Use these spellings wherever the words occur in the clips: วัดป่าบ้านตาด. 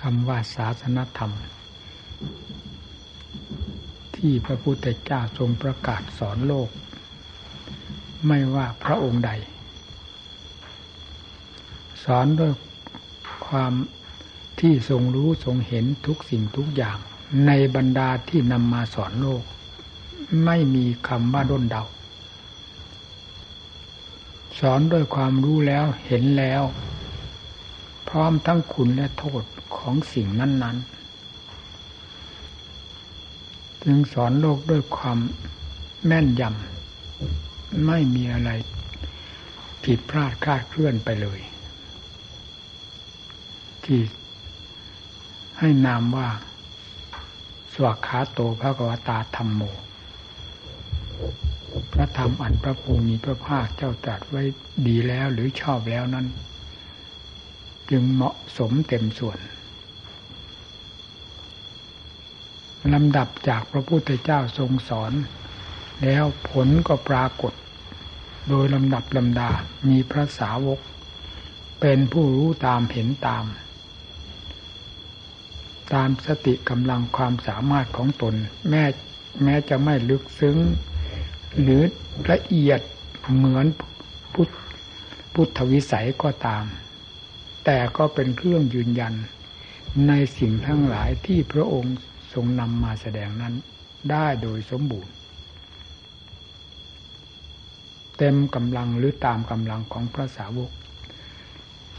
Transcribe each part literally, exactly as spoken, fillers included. คำว่าศาสนธรรมที่พระพุทธเจ้าทรงประกาศสอนโลกไม่ว่าพระองค์ใดสอนด้วยความที่ทรงรู้ทรงเห็นทุกสิ่งทุกอย่างในบรรดาที่นำมาสอนโลกไม่มีคำว่าด้นเดาสอนด้วยความรู้แล้วเห็นแล้วพร้อมทั้งคุณและโทษของสิ่งนั้นๆจึงสอนโลกด้วยความแม่นยำไม่มีอะไรผิดพลาดคลาดเคลื่อนไปเลยที่ให้นามว่าสวากขาโตภควตาธัมโมพระธรรมอันพระภูมิพระภาคเจ้าตรัสไว้ดีแล้วหรือชอบแล้วนั้นจึงเหมาะสมเต็มส่วนลำดับจากพระพุทธเจ้าทรงสอนแล้วผลก็ปรากฏโดยลำดับลำดามีพระสาวกเป็นผู้รู้ตามเห็นตามตามสติกำลังความสามารถของตนแม้แม้จะไม่ลึกซึ้งหรือละเอียดเหมือนพุทธพุทธวิสัยก็ตามแต่ก็เป็นเครื่องยืนยันในสิ่งทั้งหลายที่พระองค์ทรงนำมาแสดงนั้นได้โดยสมบูรณ์เต็มกำลังหรือตามกำลังของพระสาวก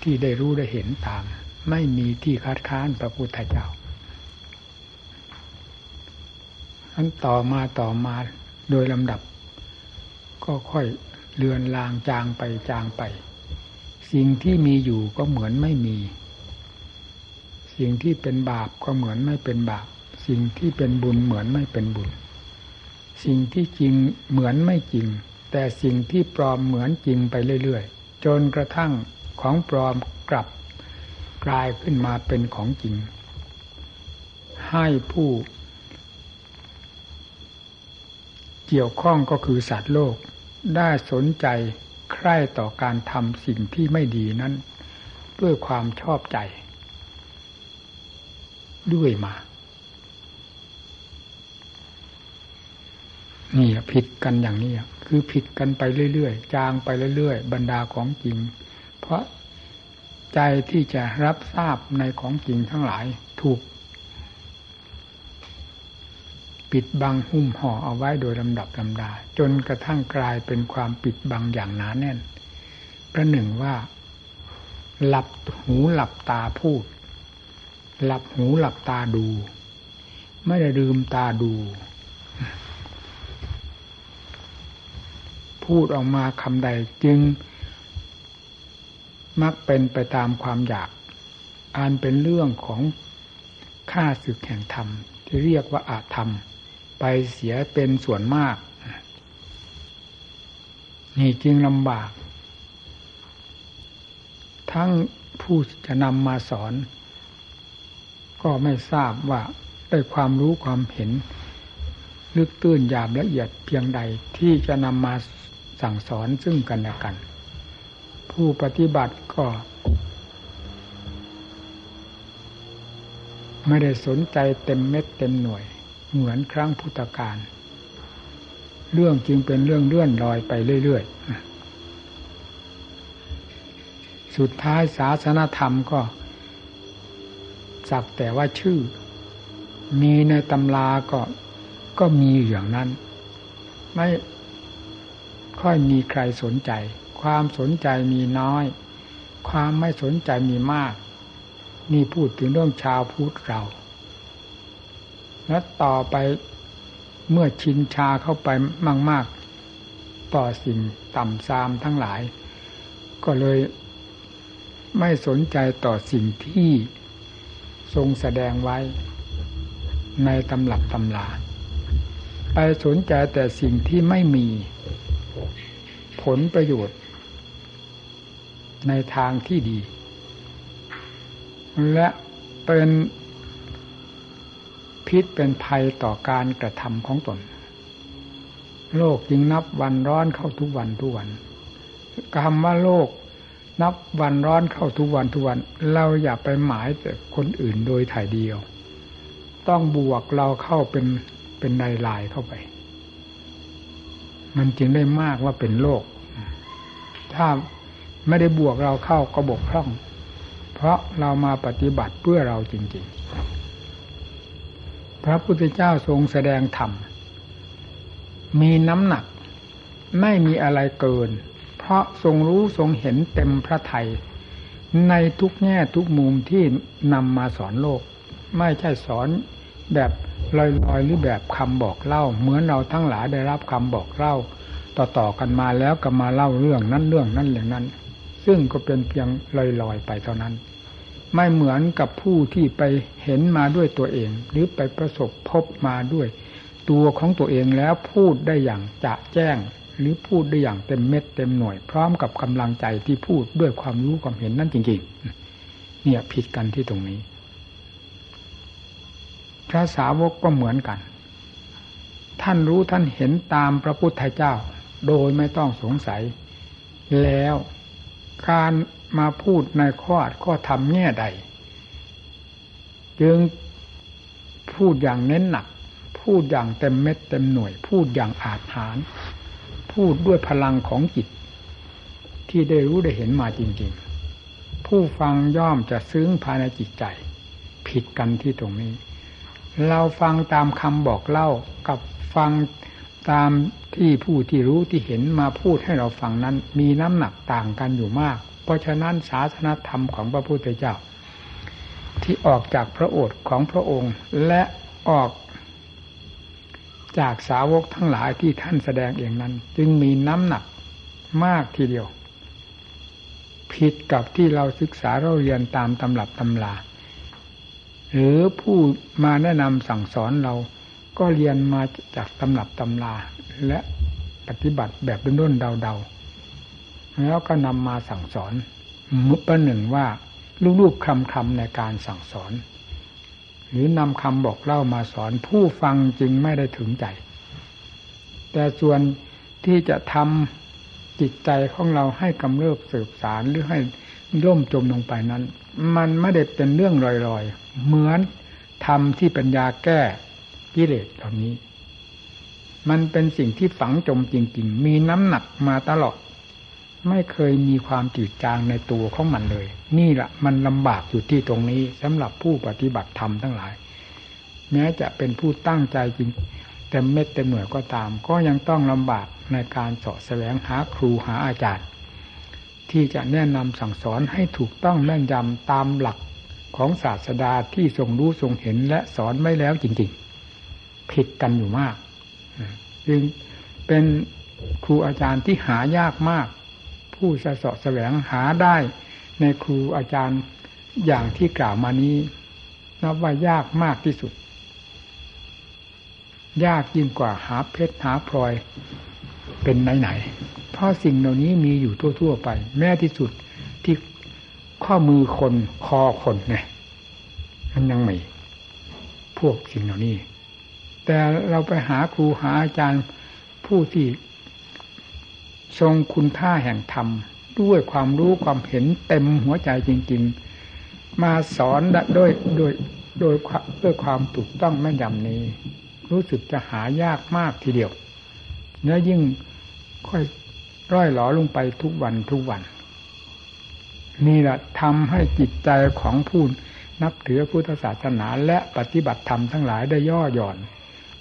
ที่ได้รู้ได้เห็นตามไม่มีที่คัดค้านพระพุทธเจ้าอันต่อมาต่อมาโดยลำดับก็ค่อยเลือนลางจางไปจางไปสิ่งที่มีอยู่ก็เหมือนไม่มีสิ่งที่เป็นบาปก็เหมือนไม่เป็นบาปสิ่งที่เป็นบุญเหมือนไม่เป็นบุญสิ่งที่จริงเหมือนไม่จริงแต่สิ่งที่ปลอมเหมือนจริงไปเรื่อยๆจนกระทั่งของปลอมกลับกลายขึ้นมาเป็นของจริงให้ผู้เกี่ยวข้องก็คือสัตว์โลกได้สนใจใคร่ต่อการทำสิ่งที่ไม่ดีนั้นด้วยความชอบใจด้วยมานี่ผิดกันอย่างนี้คือผิดกันไปเรื่อยๆจางไปเรื่อยๆบรรดาของจริงเพราะใจที่จะรับทราบในของจริงทั้งหลายถูกปิดบังหุ้มห่อเอาไว้โดยลำดับลำดาจนกระทั่งกลายเป็นความปิดบังอย่างหนาแน่นประหนึ่งว่าหลับหูหลับตาพูดหลับหูหลับตาดูไม่ได้ลืมตาดูพูดออกมาคำใดจึงมักเป็นไปตามความอยากอันเป็นเรื่องของข้าศึกแห่งธรรมที่เรียกว่าอาธรรมไปเสียเป็นส่วนมากนี่จึงลำบากทั้งผู้จะนำมาสอนก็ไม่ทราบว่าได้ความรู้ความเห็นลึกตื้นหยาบละเอียดเพียงใดที่จะนำมาสั่งสอนซึ่งกันและกันผู้ปฏิบัติก็ไม่ได้สนใจเต็มเม็ดเต็มหน่วยเหมือนครั้งพุทธกาลเรื่องจึงเป็นเรื่องเลื่อนลอยไปเรื่อยๆสุดท้ายศาสนธรรมก็สักแต่ว่าชื่อมีในตำราก็ก็มีอย่างนั้นไม่ค่อยมีใครสนใจความสนใจมีน้อยความไม่สนใจมีมากนี่พูดถึงเรื่องชาวพุทธเราและต่อไปเมื่อชินชาเข้าไปมากๆต่อสิ่งต่ำทรามทั้งหลายก็เลยไม่สนใจต่อสิ่งที่ทรงแสดงไว้ในตำรับตำราไปสนใจแต่สิ่งที่ไม่มีผลประโยชน์ในทางที่ดีและเป็นพิษเป็นภัยต่อการกระทำของตนโลกยิ่งนับวันร้อนเข้าทุกวันทุกวันคำว่าโลก นับวันร้อนเข้าทุกวันทุกวันเราอย่าไปหมายแต่คนอื่นโดยถ่ายเดียวต้องบวกเราเข้าเป็นเป็นรายลายเข้าไปมันจึงได้มากว่าเป็นโลกถ้าไม่ได้บวกเราเข้าก็บกพร่องเพราะเรามาปฏิบัติเพื่อเราจริงๆพระพุทธเจ้าทรงแสดงธรรมมีน้ำหนักไม่มีอะไรเกินเพราะทรงรู้ทรงเห็นเต็มพระทัยในทุกแง่ทุกมุมที่นำมาสอนโลกไม่ใช่สอนแบบลอยๆหรือแบบคำบอกเล่าเหมือนเราทั้งหลายได้รับคำบอกเล่าต่อๆกันมาแล้วก็มาเล่าเรื่องนั้นเรื่องนั้นอย่างนั้นซึ่งก็เป็นเพียงลอยๆไปเท่านั้นไม่เหมือนกับผู้ที่ไปเห็นมาด้วยตัวเองหรือไปประสบพบมาด้วยตัวของตัวเองแล้วพูดได้อย่างจะแจ้งหรือพูดได้อย่างเต็มเม็ดเต็มหน่วยพร้อมกับกำลังใจที่พูดด้วยความรู้ความเห็นนั่นจริงๆเนี่ยผิดกันที่ตรงนี้พระสาวกก็เหมือนกันท่านรู้ท่านเห็นตามพระพุทธเจ้าโดยไม่ต้องสงสัยแล้วการมาพูดในข้ออัดข้อธรรมแง่ใดจึงพูดอย่างเน้นหนักพูดอย่างเต็มเม็ดเต็มหน่วยพูดอย่างอาจหาญพูดด้วยพลังของจิตที่ได้รู้ได้เห็นมาจริงๆผู้ฟังย่อมจะซึ้งภายในจิตใจผิดกันที่ตรงนี้เราฟังตามคำบอกเล่ากับฟังตามที่ผู้ที่รู้ที่เห็นมาพูดให้เราฟังนั้นมีน้ำหนักต่างกันอยู่มากเพราะฉะนั้นศาสนธรรมของพระพุทธเจ้าที่ออกจากพระโอษฐ์ของพระองค์และออกจากสาวกทั้งหลายที่ท่านแสดงเองนั้นจึงมีน้ำหนักมากทีเดียวผิดกับที่เราศึกษาเราเรียนตามตำรับตำราหรือผู้มาแนะนำสั่งสอนเราก็เรียนมาจากตำรับตำราและปฏิบัติแบบด้นๆเดาๆแล้วก็นำมาสั่งสอนมุประหนึ่งว่าลูกๆคำๆในการสั่งสอนหรือนำคำบอกเล่ามาสอนผู้ฟังจริงไม่ได้ถึงใจแต่ส่วนที่จะทำจิตใจของเราให้กำเริบสืบสารหรือให้ล่มจมลงไปนั้นมันไม่ได้เป็นเรื่องลอยๆเหมือนธรรมที่เป็นยาแก้กิเลสเหล่านี้มันเป็นสิ่งที่ฝังจมจริงๆมีน้ำหนักมาตลอดไม่เคยมีความจืดจางในตัวของมันเลยนี่แหละมันลำบากอยู่ที่ตรงนี้สำหรับผู้ปฏิบัติธรรมทั้งหลายแม้จะเป็นผู้ตั้งใจจริงแต่เม็ดแต่หน่วยก็ตามก็ยังต้องลำบากในการเสาะแสวงหาครูหาอาจารย์ที่จะแนะนำสั่งสอนให้ถูกต้องแม่นยำตามหลักของศาสดาที่ทรงรู้ทรงเห็นและสอนไว้แล้วจริงๆผิดกันอยู่มากจึงเป็นครูอาจารย์ที่หายากมากผู้จะเสาะแสวงหาได้ในครูอาจารย์อย่างที่กล่าวมานี้นับว่ายากมากที่สุดยากยิ่งกว่าหาเพชรหาพลอยเป็นไหนๆเพราะสิ่งเหล่านี้มีอยู่ทั่วๆไปแม้ที่สุดที่ข้อมือคนคอคนเนี่ยมันยังไม่พวกสิ่งเหล่านี้แต่เราไปหาครูหาอาจารย์ผู้ที่ทรงคุณค่าแห่งธรรมด้วยความรู้ความเห็นเต็มหัวใจจริงๆมาสอนด้วยด้วยด้วยด้วยความถูกต้องแม่นยำนี้รู้สึกจะหายากมากทีเดียวและยิ่งค่อยร่อยหลอลงไปทุกวันทุกวันนี่แหละทำให้จิตใจของผู้นับถือพุทธศาสนาและปฏิบัติธรรมทั้งหลายได้ย่อหย่อน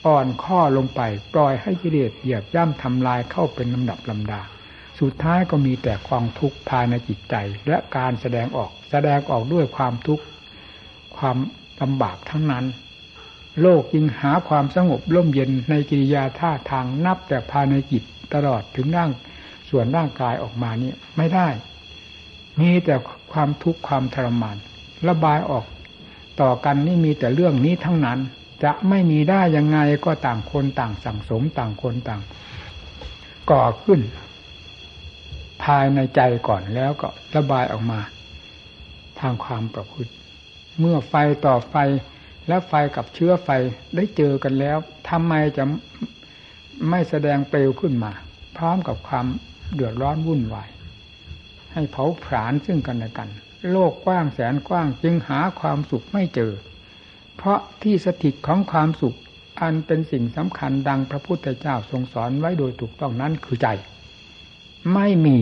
อ่อนข้อลงไปปล่อยให้กิเลสเหยียบย่ำทำลายเข้าเป็นลำดับลำดาสุดท้ายก็มีแต่ความทุกข์ภายในจิตใจและการแสดงออกแสดงออกด้วยความทุกข์ความลำบากทั้งนั้นโลกยิ่งหาความสงบร่มเย็นในกิริยาท่าทางนับแต่ภายในจิตตลอดถึงร่างส่วนร่างกายออกมานี้ไม่ได้มีแต่ความทุกข์ความทรมานระบายออกต่อกันนี่มีแต่เรื่องนี้ทั้งนั้นจะไม่มีได้ยังไงก็ต่างคนต่างสั่งสมต่างคนต่างก่อขึ้นภายในใจก่อนแล้วก็ระบายออกมาทางความประพฤติเมื่อไฟต่อไฟและไฟกับเชื้อไฟได้เจอกันแล้วทำไมจะไม่แสดงเปลวขึ้นมาพร้อมกับความเดือดร้อนวุ่นวาย ให้เผาผลาญซึ่งกันและกันโลกกว้างแสนกว้างจึงหาความสุขไม่เจอเพราะที่สถิตของความสุขอันเป็นสิ่งสำคัญดังพระพุทธเจ้าทรงสอนไว้โดยถูกต้องนั้นคือใจไม่มี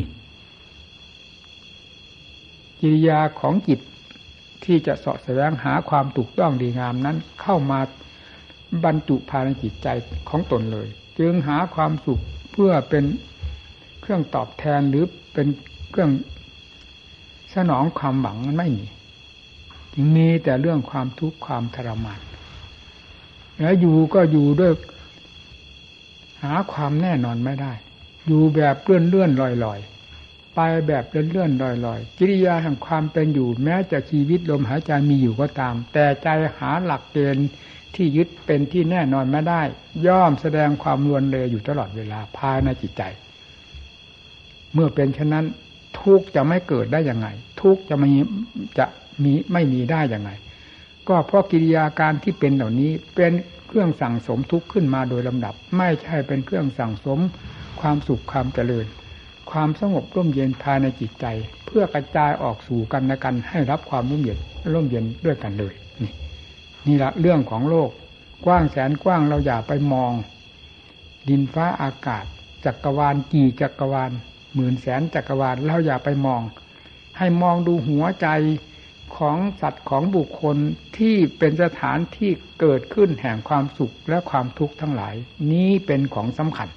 กิริยาของจิตที่จะเสาะแสวงหาความถูกต้องดีงามนั้นเข้ามาบรรจุภายในจิตใจของตนเลยจึงหาความสุขเพื่อเป็นเครื่องตอบแทนหรือเป็นเครื่องสนองความหวังมันไม่มีจึงมีแต่เรื่องความทุกข์ความทรมานแล้วอยู่ก็อยู่ด้วยหาความแน่นอนไม่ได้อยู่แบบเลื่อนๆลอยๆไปแบบเลื่อนๆลอยๆกิริยาแห่งความเป็นอยู่แม้จะชีวิตลมหายใจมีอยู่ก็ตามแต่ใจหาหลักเกณฑ์ที่ยึดเป็นที่แน่นอนไม่ได้ย่อมแสดงความรวนเรยอยู่ตลอดเวลาภายในจิตใจเมื่อเป็นเช่นนั้นทุกข์จะไม่เกิดได้ยังไงทุกข์จะมีจะมีไม่มีได้ยังไงก็เพราะกิริยาการที่เป็นเหล่านี้เป็นเครื่องสั่งสมทุกข์ขึ้นมาโดยลำดับไม่ใช่เป็นเครื่องสั่งสมความสุขความเจริญความสงบร่มเย็นภายในจิตใจเพื่อกระจายออกสู่กันและกันให้รับความร่มเย็นร่มเย็นด้วยกันเลยนี่นี่ละเรื่องของโลกกว้างแสนกว้างเราอย่าไปมองดินฟ้าอากาศจักรวาลกี่จักรวาลหมื่นแสนจักรวาลเราอย่าไปมองให้มองดูหัวใจของสัตว์ของบุคคลที่เป็นสถานที่เกิดขึ้นแห่งความสุขและความทุกข์ทั้งหลายนี้เป็นของสำคัญ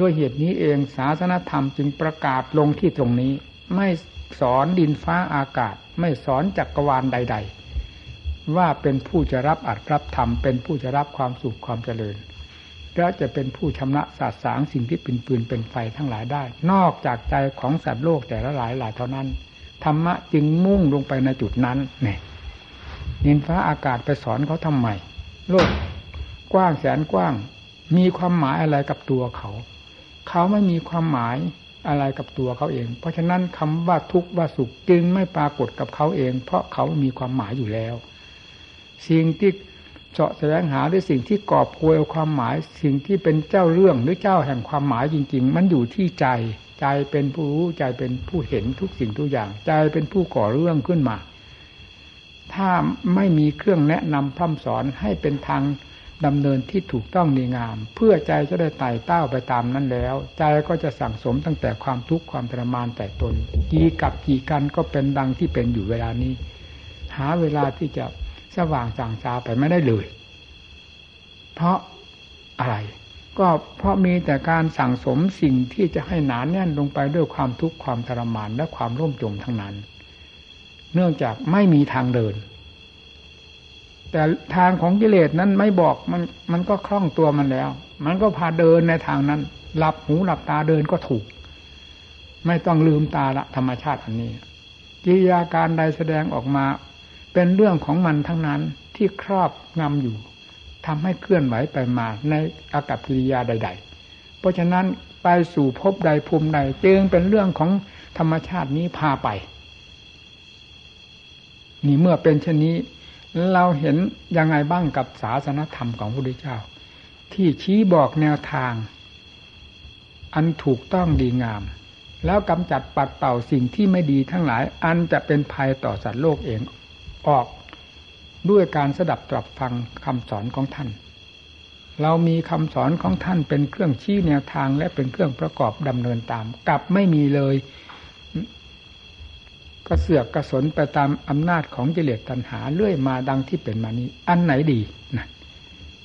ด้วยเหตุนี้เองศาสนธรรมจึงประกาศลงที่ตรงนี้ไม่สอนดินฟ้าอากาศไม่สอนจักรวาลใดๆว่าเป็นผู้จะรับอัดรับธรรมเป็นผู้จะรับความสุขความเจริญและจะเป็นผู้ชำระสาสางสิ่งที่เป็นปืนเป็นไฟทั้งหลายได้นอกจากใจของสัตว์โลกแต่ละหลายหลายเท่านั้นธรรมะจึงมุ่งลงไปในจุดนั้นเนี่ยดินฟ้าอากาศไปสอนเขาทำไมโลกกว้างแสนกว้างมีความหมายอะไรกับตัวเขาเขาไม่มีความหมายอะไรกับตัวเขาเองเพราะฉะนั้นคำว่าทุกข์ว่าสุขจึงไม่ปรากฏกับเขาเองเพราะเขามีความหมายอยู่แล้วสิ่งที่เสาะแสวงหาด้วยสิ่งที่กอบโกยเอาความหมายสิ่งที่เป็นเจ้าเรื่องหรือเจ้าแห่งความหมายจริงๆมันอยู่ที่ใจใจเป็นผู้รู้ใจเป็นผู้เห็นทุกสิ่งทุกอย่างใจเป็นผู้ก่อเรื่องขึ้นมาถ้าไม่มีเครื่องแนะนำพร่ำสอนให้เป็นทางดำเนินที่ถูกต้องดีงามเพื่อใจจะได้ไต่เต้าไปตามนั้นแล้วใจก็จะสั่งสมตั้งแต่ความทุกข์ความทรมานแต่ตนกี่กับกี่กันก็เป็นดังที่เป็นอยู่เวลานี้หาเวลาที่จะสว่างสางซาไปไม่ได้เลยเพราะอะไรก็เพราะมีแต่การสั่งสมสิ่งที่จะให้หนาแน่นลงไปด้วยความทุกข์ความทรมานและความร่มจมทั้งนั้นเนื่องจากไม่มีทางเดินแต่ทางของกิเลสนั้นไม่บอกมันมันก็คล่องตัวมันแล้วมันก็พาเดินในทางนั้นหลับหูหลับตาเดินก็ถูกไม่ต้องลืมตาละธรรมชาติอันนี้กิริยาการใดแสดงออกมาเป็นเรื่องของมันทั้งนั้นที่ครอบงำอยู่ทำให้เคลื่อนไหวไปมาในอากัปกิริยาใดๆเพราะฉะนั้นไปสู่ภพใดภูมิใดจึงเป็นเรื่องของธรรมชาตินี้พาไปนี่เมื่อเป็นเช่นนี้เราเห็นยังไงบ้างกับศาสนธรรมของพระพุทธเจ้าที่ชี้บอกแนวทางอันถูกต้องดีงามแล้วกำจัดปัดเป่าสิ่งที่ไม่ดีทั้งหลายอันจะเป็นภัยต่อสัตว์โลกเองออกด้วยการสดับตรับฟังคำสอนของท่านเรามีคำสอนของท่านเป็นเครื่องชี้แนวทางและเป็นเครื่องประกอบดำเนินตามกลับไม่มีเลยกระเสือกกระสนไปตามอำนาจของกิเลสตัณหาเรื่อยมาดังที่เป็นมานี้อันไหนดีนะ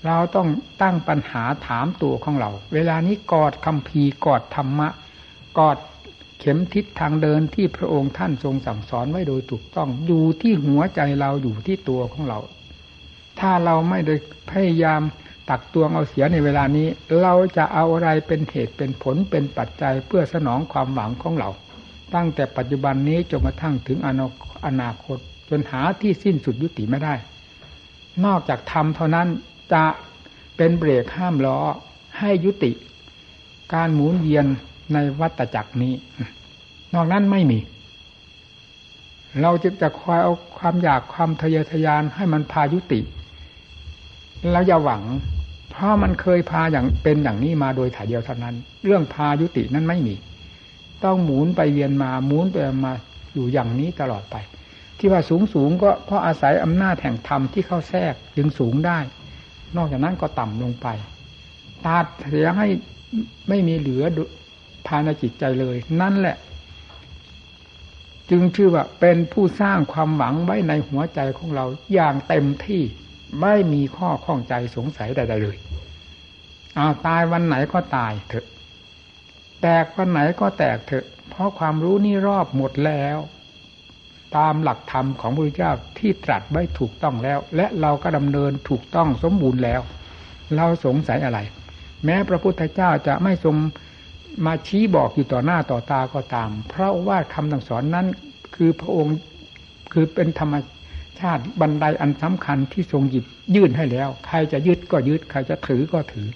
เราต้องตั้งปัญหาถามตัวของเราเวลานี้กอดคัมภีร์กอดธรรมะกอดเข็มทิศทางเดินที่พระองค์ท่านทรงสั่งสอนไว้โดยถูกต้องอยู่ที่หัวใจเราอยู่ที่ตัวของเราถ้าเราไม่ได้พยายามตักตวงเอาเสียในเวลานี้เราจะเอาอะไรเป็นเหตุเป็นผลเป็นปัจจัยเพื่อสนองความหวังของเราตั้งแต่ปัจจุบันนี้จนกระทั่งถึงอนาคตจนหาที่สิ้นสุดยุติไม่ได้นอกจากธรรมเท่านั้นจะเป็นเบรกห้ามล้อให้ยุติการหมุนเวียนในวัฏจักรนี้นอกนั้นไม่มีเราจะจะคอยเอาความอยากความทะเยอทะยานให้มันพายุติแล้วอย่าหวังเพราะมันเคยพาอย่างเป็นอย่างนี้มาโดยถ่ายเดียวเท่านั้นเรื่องพายุตินั้นไม่มี ต้องหมุนไปเวียนมาหมุนไปมาอยู่อย่างนี้ตลอดไปที่ว่าสูงสูงก็เพราะอาศัยอำนาจแห่งธรรมที่เข้าแทรกจึงสูงได้นอกจากนั้นก็ต่ำลงไปตัดเสียให้ไม่มีเหลือภายในจิตใจเลยนั่นแหละจึงชื่อว่าเป็นผู้สร้างความหวังไว้ในหัวใจของเราอย่างเต็มที่ไม่มีข้อข้องใจสงสัยใดๆเลยเอาตายวันไหนก็ตายเถอะแตกวันไหนก็แตกเถอะเพราะความรู้นี่รอบหมดแล้วตามหลักธรรมของพระพุทธเจ้าที่ตรัสไว้ถูกต้องแล้วและเราก็ดำเนินถูกต้องสมบูรณ์แล้วเราสงสัยอะไรแม้พระพุทธเจ้าจะไม่ทรงมาชี้บอกอยู่ต่อหน้าต่อตาก็ตามเพราะว่าคำสั่งสอนนั้นคือพระองค์คือเป็นธรรมชาติบันไดอันสำคัญที่ทรงหยิบยื่นให้แล้วใครจะยึดก็ยึดใครจะถือก็ถือ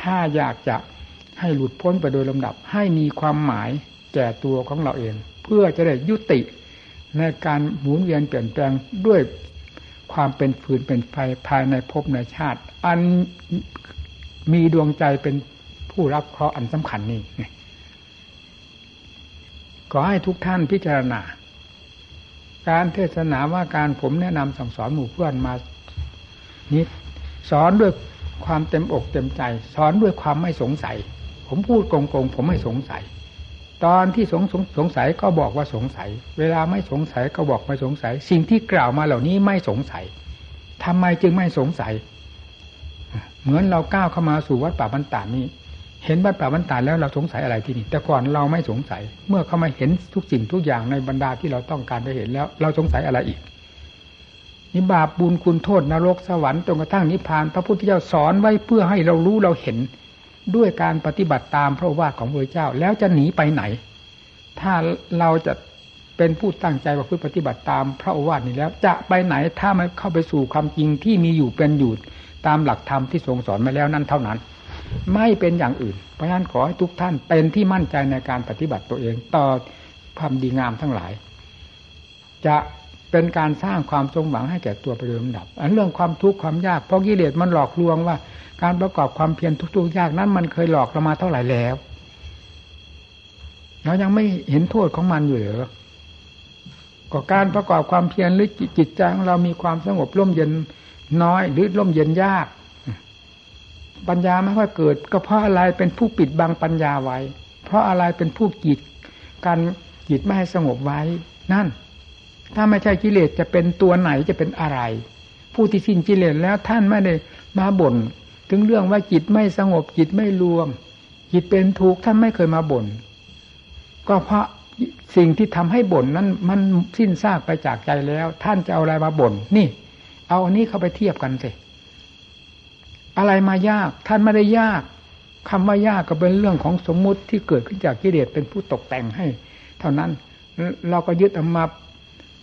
ถ้าอยากจะให้หลุดพ้นไปโดยลำดับให้มีความหมายแก่ตัวของเราเองเพื่อจะได้ยุติในการหมุนเวียนเปลี่ยนแปลงด้วยความเป็นฟืนเป็นไฟภายในภพในชาติอันมีดวงใจเป็นผู้รับเคราะห์อันสำคัญนี้ขอให้ทุกท่านพิจารณาการเทศนาว่าการผมแนะนำสั่งสอนหมู่เพื่อนมานี้สอนด้วยความเต็มอกเต็มใจสอนด้วยความไม่สงสัยผมพูดโกงๆผมไม่สงสัยตอนที่สงสงสงสัยก็บอกว่าสงสัยเวลาไม่สงสัยก็บอกไม่สงสัยสิ่งที่กล่าวมาเหล่านี้ไม่สงสัยทำไมจึงไม่สงสัยเหมือนเราก้าวเข้ามาสู่วัดป่าบรรดานี้เห็นวัดป่าบรรดาแล้วเราสงสัยอะไรที่นี่แต่ก่อนเราไม่สงสัยเมื่อเข้ามาเห็นทุกสิ่งทุกอย่างในบรรดาที่เราต้องการได้เห็นแล้วเราสงสัยอะไรอีกนี่บาปบุญคุณโทษนรกสวรรค์จนกระทั่งนิพพานพระพุทธเจ้าสอนไว้เพื่อให้เรารู้เราเห็นด้วยการปฏิบัติตามพระโอวาทของพระพุทธเจ้าแล้วจะหนีไปไหนถ้าเราจะเป็นผู้ตั้งใจว่าเพื่อปฏิบัติตามพระโอวาทนี้แล้วจะไปไหนถ้าไม่เข้าไปสู่ความจริงที่มีอยู่เป็นอยู่ตามหลักธรรมที่ทรงสอนมาแล้วนั่นเท่านั้นไม่เป็นอย่างอื่นเพราะฉะนั้นขอให้ทุกท่านเป็นที่มั่นใจในการปฏิบัติตัวเองต่อความดีงามทั้งหลายจะเป็นการสร้างความสมหวังให้แก่ตัวไปโดยลำดับอันเรื่องความทุกข์ความยากเพราะกิเลสมันหลอกลวงว่าการประกอบความเพียรทุกๆยากนั้นมันเคยหลอกเรามาเท่าไหร่แล้วเรายังไม่เห็นโทษของมันอยู่เหรอก็การประกอบความเพียรหรือจิตใจของเรามีความสงบร่มเย็นน้อยหรือร่มเย็นยากปัญญาไม่ค่อยเกิดก็เพราะอะไรเป็นผู้ปิดบังปัญญาไว้เพราะอะไรเป็นผู้กีดกันจิตไม่ให้สงบไว้นั่นถ้าไม่ใช่กิเลสจะเป็นตัวไหนจะเป็นอะไรผู้ที่สิ้นกิเลสแล้วท่านไม่ได้มาบ่นถึงเรื่องว่าจิตไม่สงบจิตไม่รวมจิตเป็นทุกข์ท่านไม่เคยมาบ่นก็เพราะสิ่งที่ทำให้บ่นนั้นมันสิ้นซากไปจากใจแล้วท่านจะเอาอะไรมาบ่นนี่เอาอันนี้เข้าไปเทียบกันสิอะไรมายากท่านไม่ได้ยากคำว่ายากก็เป็นเรื่องของสมมุติที่เกิดขึ้นจากกิเลสเป็นผู้ตกแต่งให้เท่านั้นเราก็ยึดเอามา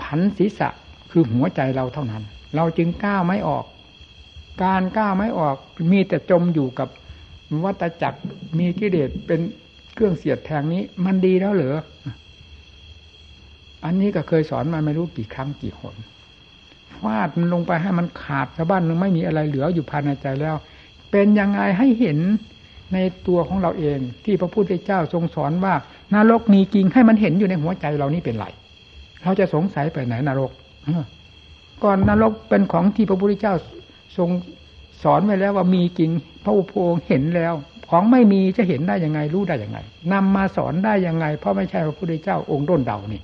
ผันศีรษะคือหัวใจเราเท่านั้นเราจึงก้าวไม่ออกการก้าวไม่ออกมีแต่จมอยู่กับวัฏจักรมีกิเลสเป็นเครื่องเสียดแทงนี้มันดีแล้วเหรออันนี้ก็เคยสอนมาไม่รู้กี่ครั้งกี่หนฟาดมันลงไปให้มันขาดสะบั้นนึงไม่มีอะไรเหลืออยู่ภายในใจแล้วเป็นยังไงให้เห็นในตัวของเราเองที่พระพุทธเจ้าทรงสอนว่านรกมีจริงให้มันเห็นอยู่ในหัวใจเรานี่เป็นไรเราจะสงสัยไปไหนนรกก่อนนรกเป็นของที่พระพุทธเจ้าทรงสอนไว้แล้วว่ามีจริงพระอุโภคเห็นแล้วของไม่มีจะเห็นได้ยังไงรู้ได้ยังไงนำมาสอนได้ยังไงเพราะไม่ใช่พระพุทธเจ้าองค์ด้นเดานี่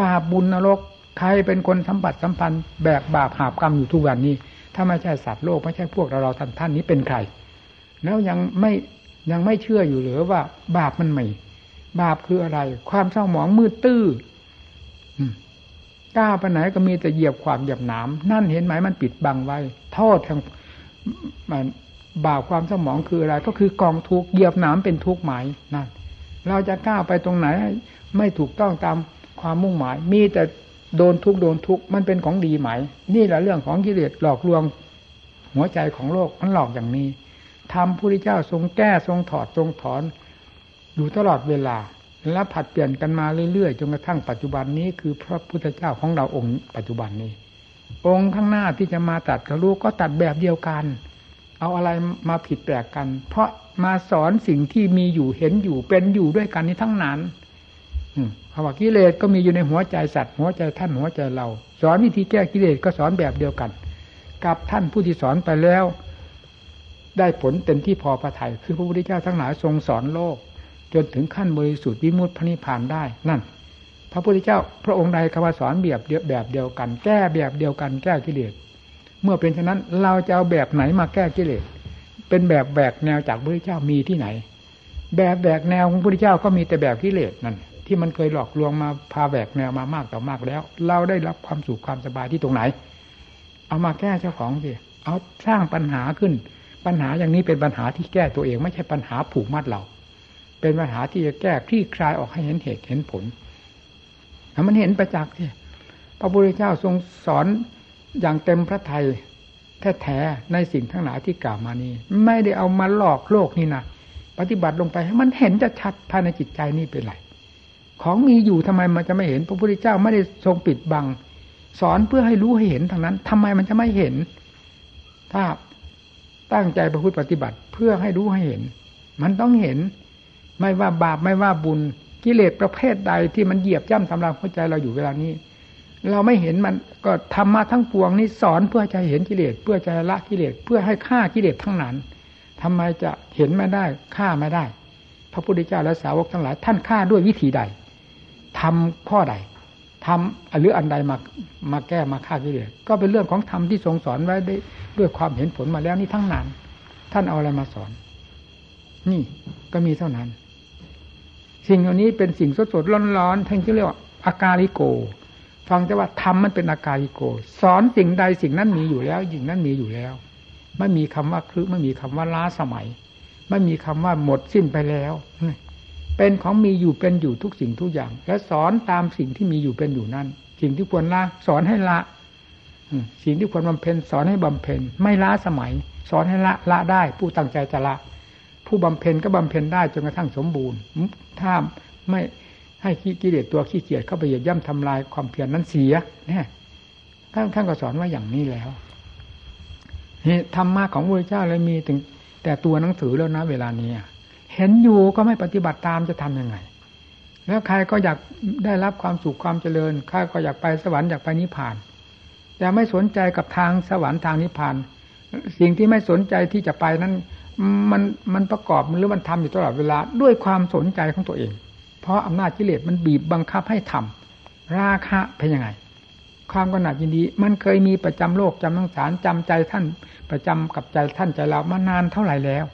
บาปบุญนรกใครเป็นคนสัมผัสสัมพันธ์แบกบาปหาบกรรมอยู่ทุกวันนี้ถ้าไม่ใช่สัตว์โลกไม่ใช่พวกเราเราท่านท่านนี้เป็นใครแล้วยังไม่ยังไม่เชื่ออยู่หรือว่าบาปมันไม่บาปคืออะไรความเศร้าหมองมืดตื้อก้าวไปไหนก็มีแต่เหยียบขวางเหยียบหนามนั่นเห็นไหมมันปิดบังไว้โทษทางบาปความเศร้าหมองคืออะไรก็คือกองทุกข์เหยียบหนามเป็นทุกข์หมายนั่นเราจะก้าวไปตรงไหนไม่ถูกต้องตามความมุ่งหมายมีแต่โดนทุกโดนทุกมันเป็นของดีไหมนี่แหละเรื่องของกิเลสหลอกลวงหัวใจของโลกมันหลอกอย่างนี้ธรรมพระพุทธเจ้าทรงแก้ทรงถอดทรงถอนอยู่ตลอดเวลาและผัดเปลี่ยนกันมาเรื่อยๆจนกระทั่งปัจจุบันนี้คือพระพุทธเจ้าของเราองค์ปัจจุบันนี้องค์ข้างหน้าที่จะมาตัดกระลูกก็ตัดแบบเดียวกัน เอาอะไรมาผิดแปลกกันเพราะมาสอนสิ่งที่มีอยู่เห็นอยู่เป็นอยู่ด้วยกันนี้ทั้งนั้นภาวะกิเลสก็มีอยู่ในหัวใจสัตว์หัวใจท่านหัวใจเราสอนวิธีแก้กิเลสก็สอนแบบเดียวกันกับท่านผู้ที่สอนไปแล้วได้ผลเต็มที่พอประทัยคือพระพุทธเจ้าทั้งหลายทรงสอนโลกจนถึงขั้นบริสุทธิ์วิมุตติพระนิพพานได้นั่นพระพุทธเจ้าพระองค์ใดคำว่าสอนแบบเดียวแบบเดียวกันแก้แบบเดียวกันแก้กิเลสเมื่อเป็นฉะนั้นเราจะเอาแบบไหนมาแก้กิเลสเป็นแบบแบกแนวจากพระพุทธเจ้ามีที่ไหนแบบแบกแนวของพระพุทธเจ้าก็มีแต่แบบกิเลสนั่นที่มันเคยหลอกลวงมาพาแบกแนวมามากต่อมากแล้วเราได้รับความสุขความสบายที่ตรงไหนเอามาแก้เจ้าของสิเอาสร้างปัญหาขึ้นปัญหาอย่างนี้เป็นปัญหาที่แก้ตัวเองไม่ใช่ปัญหาผูกมัดเราเป็นปัญหาที่จะแก้คลี่คลายออกให้เห็นเหตุเห็นผลแล้วมันเห็นประจักษ์ที่พระพุทธเจ้าทรงสอนอย่างเต็มพระทัยแท้ๆในสิ่งทั้งหลายที่กล่าวมานี้ไม่ได้เอามาหลอกโลกนี่นะปฏิบัติลงไปให้มันเห็นจะชัดภายในจิตใจนี่เป็นไรของมีอยู่ทำไมมันจะไม่เห็นพระพุทธเจ้าไม่ได้ทรงปิดบังสอนเพื่อให้รู้ให้เห็นทั้งนั้นทำไมมันจะไม่เห็นถ้าตั้งใจประพฤติปฏิบัติเพื่อให้รู้ให้เห็นมันต้องเห็นไม่ว่าบาปไม่ว่าบุญกิเลสประเภทใดที่มันเหยียบย่ำทำลายหัวใจเราอยู่เวลานี้เราไม่เห็นมันก็ธรรมะทั้งปวงนี้สอนเพื่อจะเห็นกิเลสเพื่อจะละกิเลสเพื่อให้ฆ่ากิเลสทั้งนั้นทำไมจะเห็นไม่ได้ฆ่าไม่ได้พระพุทธเจ้าและสาวกทั้งหลายท่านฆ่าด้วยวิธีใดทำข้อใดทำหรืออันใดมามาแก้มาฆ่ากิเลสก็เป็นเรื่องของธรรมที่ทรงสอนไว้ได้ด้วยความเห็นผลมาแล้วนี่ทั้งนั้นท่านเอาอะไรมาสอนนี่ก็มีเท่านั้นสิ่งเหล่านี้เป็นสิ่งสดๆร้อนๆท่านเรียกว่าอากาลิโกฟังแต่ว่าธรรมมันเป็นอากาลิโกสอนสิ่งใดสิ่งนั้นมีอยู่แล้วสิ่งนั้นมีอยู่แล้วไม่มีคำว่าคลึกไม่มีคำว่าล้าสมัยไม่มีคำว่าหมดสิ้นไปแล้วเป็นของมีอยู่เป็นอยู่ทุกสิ่งทุกอย่างและสอนตามสิ่งที่มีอยู่เป็นอยู่นั้นสิ่งที่ควรละสอนให้ละสิ่งที่ควรบำเพ็ญสอนให้บำเพ็ญไม่ล้าสมัยสอนให้ละละได้ผู้ตั้งใจจะละผู้บำเพ็ญก็บำเพ็ญได้จนกระทั่งสมบูรณ์ถ้าไม่ให้กิเลสตัวขี้เกียจเข้าไปเหยียบย่ำทำลายความเพียรนั้นเสียเนี่ยท่านท่านก็สอนว่าอย่างนี้แล้วนี่ธรรมะของพระพุทธเจ้าเลยมีถึงแต่ตัวหนังสือแล้วนะเวลานี้เห็นอยู่ก็ไม่ปฏิบัติตามจะทำยังไงแล้วใครก็อยากได้รับความสุขความเจริญใครก็อยากไปสวรรค์อยากไปนิพพานแต่ไม่สนใจกับทางสวรรค์ทางนิพพานสิ่งที่ไม่สนใจที่จะไปนั้นมันมันประกอบหรือมันทำอยู่ตลอดเวลาด้วยความสนใจของตัวเองเพราะอำนาจกิเลสมันบีบบังคับให้ทำราคะเป็นยังไงความกำหนัดยินดีมันเคยมีประจำโลกจำสังสารจำใจท่านประจำกับใจท่านใจเรามานานเท่าไหร่แล้ว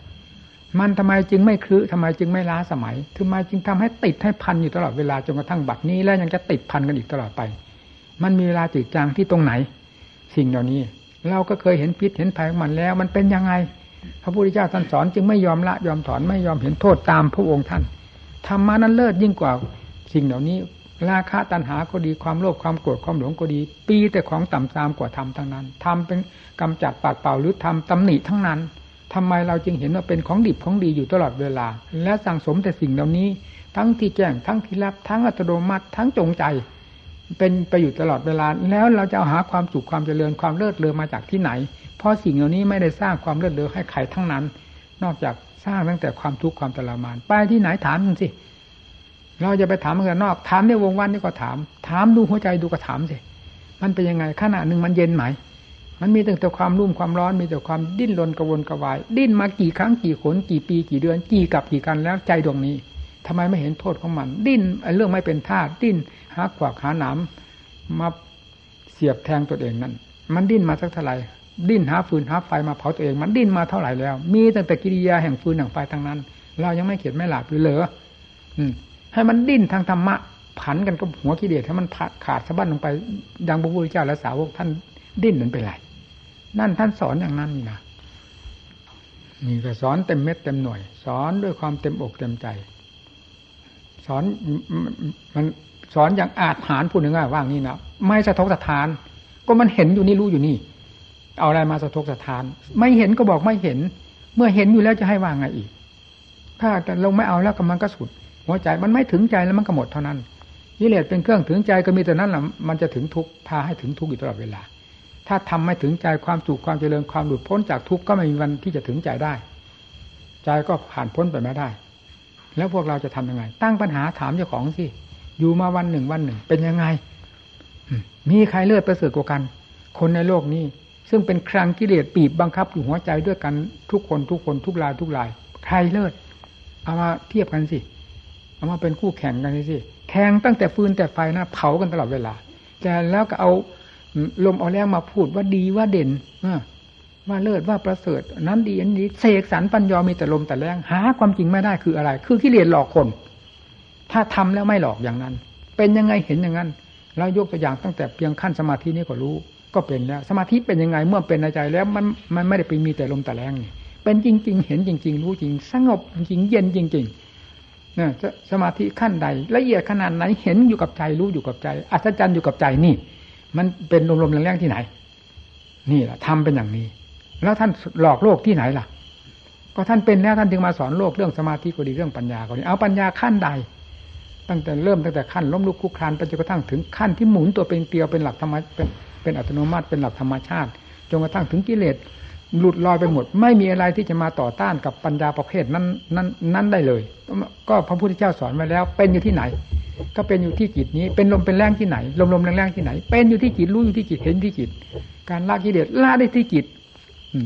มันทำไมจึงไม่คลื้นทำไมจึงไม่ล้าสมัยทำไมจึงทำให้ติดให้พันอยู่ตลอดเวลาจนกระทั่งบัดนี้และยังจะติดพันกันอีกตลอดไปมันมีเวลาจืดจางที่ตรงไหนสิ่งเหล่านี้เราก็เคยเห็นพิษเห็นภัยของมันแล้วมันเป็นยังไงพระพุทธเจ้าท่านสอนจึงไม่ยอมละยอมถอนไม่ยอมเห็นโทษตามพระองค์ท่านธรรมะนั้นเลิศยิ่งกว่าสิ่งเหล่านี้ราคะตัณหาก็ดีความโลภความโกรธความหลงก็ดีปีแต่ของต่ำทรามกว่าธรรมทั้งนั้นธรรมเป็นกำจัดปากเปล่าหรือธรรมตำหนิทั้งนั้นทำไมเราจึงเห็นว่าเป็นของดิบของดีอยู่ตลอดเวลาและสั่งสมแต่สิ่งเหล่านี้ทั้งที่แจ้งทั้งที่ลับทั้งอัตโนมัติทั้งจงใจเป็นไปอยู่ตลอดเวลาแล้วเราจะเอาหาความสุขความเจริญความเลิศเลอมาจากที่ไหนเพราะสิ่งเหล่านี้ไม่ได้สร้างความเลิศเลอให้ใครทั้งนั้นนอกจากสร้างตั้งแต่ความทุกข์ความทรมานไปที่ไหนถามมันสิเราจะไปถามมันกันนอกถามในวงวันนี่ก็ถามถามดูหัวใจดูก็ถามสิมันเป็นยังไงขณะหนึ่งมันเย็นไหมมันมีตั้งแต่ความรุ่มความร้อนมีแต่ความดิ้นรนกระวนกระวายดิ้นมากี่ครั้งกี่หนกี่ปีกี่เดือนกี่กับกี่กันแล้วใจดวงนี้ทำไมไม่เห็นโทษของมันดิ้นเรื่องไม่เป็นท่าดิ้นหาขวากหาหนามมาเสียบแทงตัวเองนั่นมันดิ้นมาสักเท่าไหร่ดิ้นหาฟืนหาไฟมาเผาตัวเองมันดิ้นมาเท่าไหร่แล้วมีตั้งแต่กิริยาแห่งฟืนแห่งไฟทั้งนั้นเรายังไม่เข็ดไม่หลับอยู่เหรออืมให้มันดิ้นทางธรรมะผันกันกับหัวกิเลสให้มันขาดสะบั้นลงไปดังพระพุทธเจ้าและสาวกท่านดิ้นนั้นเป็นไรนั่นท่านสอนอย่างนั้นนี่นะนี่ก็สอนเต็มเม็ดเต็มหน่วยสอนด้วยความเต็มอกเต็มใจสอนมันสอนอย่างอาจหารพูดง่ายๆว่างี้นะไม่สะทกสะท้านก็มันเห็นอยู่นี่รู้อยู่นี่เอาอะไรมาสะทกสะท้านไม่เห็นก็บอกไม่เห็นเมื่อเห็นอยู่แล้วจะให้ว่าไงอีกถ้าแต่ลงไม่เอาแล้วก็มันก็สุดหัวใจมันไม่ถึงใจแล้วมันก็หมดเท่านั้นกิเลสเป็นเครื่องถึงใจก็มีแต่นั้นแหละมันจะถึงทุกข์พาให้ถึงทุกข์อยู่ตลอดเวลา ถ้าทำไม่ถึงใจความสุขความเจริญความหลุดพ้นจากทุกข์ก็ไม่มีวันที่จะถึงใจได้ใจก็ผ่านพ้นไปไม่ได้แล้วพวกเราจะทำยังไงตั้งปัญหาถามเจ้าของสิอยู่มาวันหนึ่งวันหนึ่งเป็นยังไงมีใครเลิศประเสริฐกว่ากันคนในโลกนี้ซึ่งเป็นคลังกิเลสบีบบังคับอยู่หัวใจด้วยกันทุกคนทุกคนทุกรายทุกรายใครเลิศเอามาเทียบกันสิเอามาเป็นคู่แข่งกันสิแข่งตั้งแต่ฟืนแต่ไฟนะเผากันตลอดเวลาแต่แล้วก็เอาลมเอาแรงมาพูดว่าดีว่าเด่นว่าเลิศว่าประเสริฐนั้นดีอันนี้เสกสรรปัญญามีแต่ลมแต่แรงหาความจริงไม่ได้คืออะไรคือกิเลสหลอกคนถ้าทำแล้วไม่หลอกอย่างนั้นเป็นยังไงเห็นอย่างนั้นแล้วยกตัวอย่างตั้งแต่เพียงขั้นสมาธินี่ก็รู้ก็เป็นแล้วสมาธิเป็นยังไงเมื่อเป็นในใจแล้วมันมันไม่ได้ไปมีแต่ลมแต่แรงนี่เป็นจริงๆเห็นจริงๆรู้จริงสงบจริงเย็นจริงๆเนี่ยสมาธิขั้นใดละเอียดขนาดไหนเห็นอยู่กับใจรู้อยู่กับใจอัศจรรย์อยู่กับใจนี่มันเป็นลมๆแรงๆที่ไหนนี่แหละทำเป็นอย่างนี้แล้วท่านหลอกโลกที่ไหนล่ะก็ท่านเป็นแล้วท่านจึงมาสอนโลกเรื่องสมาธิก็ดีเรื่องปัญญาก็ดีเอาปัญญาขั้นใดตั้งแต่เริ่มตั้งแต่ขั้นล้มลุกคลุกคลานไปจนกระทั่งถึงขั้นที่หมุนตัวเป็นเกลียวเป็นหลักธรรมะเป็นเป็นอัตโนมัติเป็นหลักธรรมชาติจนกระทั่งถึงกิเลสหลุดลอยไปหมดไม่มีอะไรที่จะมาต่อต้านกับปัญญาประเภทนั้นนั้นนั้นได้เลยก็พระพุทธเจ้าสอนไว้แล้วเป็นอยู่ที่ไหนก็เป็นอยู่ที่จิตนี้เป็นลมเป็นแรงที่ไหนลมลมแรงแรงที่ไหนเป็นอยู่ที่จิตรู้อยู่ที่จิตเห็นที่จิตการละกิเลสละได้ที่จิต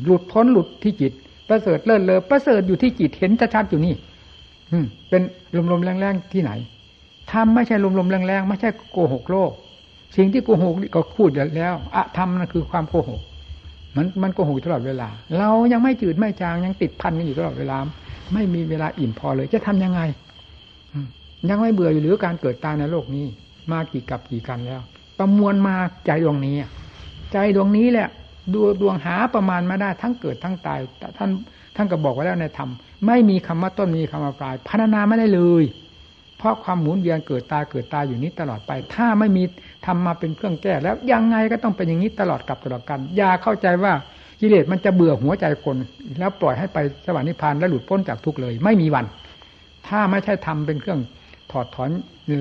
หลุดพ้นหลุดที่จิตประเสริฐเลิศเลอประเสริฐอยู่ที่จิตเห็นชัดๆอยู่นี่เป็นลมๆแรงๆที่ไหนทำไม่ใช่ลมๆแรงๆไม่ใช่โกหกโลกสิ่งที่โกหกนี่ก็พูดแล้วอะธรรมนั่นคือความโกหกมันมันโกหกตลอดเวลาเรายังไม่จืดไม่จางยังติดพันกันอยู่ตลอดเวลาไม่มีเวลาอิ่มพอเลยจะทำยังไงยังไม่เบื่ออยู่หรือการเกิดตายในโลกนี้มากี่กับกี่กันแล้วประมวลมาใจดวงนี้ใจดวงนี้แหละดวงดวงหาประมาณมาได้ทั้งเกิดทั้งตายท่านท่านก็บอกไว้แล้วในธรรมไม่มีคำว่าต้นมีคำว่าปลายพัฒนาไม่ได้เลยเพราะความหมุนเวียนเกิดตายเกิดตายอยู่นี้ตลอดไปถ้าไม่มีทำมาเป็นเครื่องแก้แล้วยังไงก็ต้องเป็นอย่างนี้ตลอดกับตลอดกันอย่าเข้าใจว่ากิเลสมันจะเบื่อหัวใจคนแล้วปล่อยให้ไปสวรรค์นิพพานและหลุดพ้นจากทุกข์เลยไม่มีวันถ้าไม่ใช่ทำเป็นเครื่องถอดถอน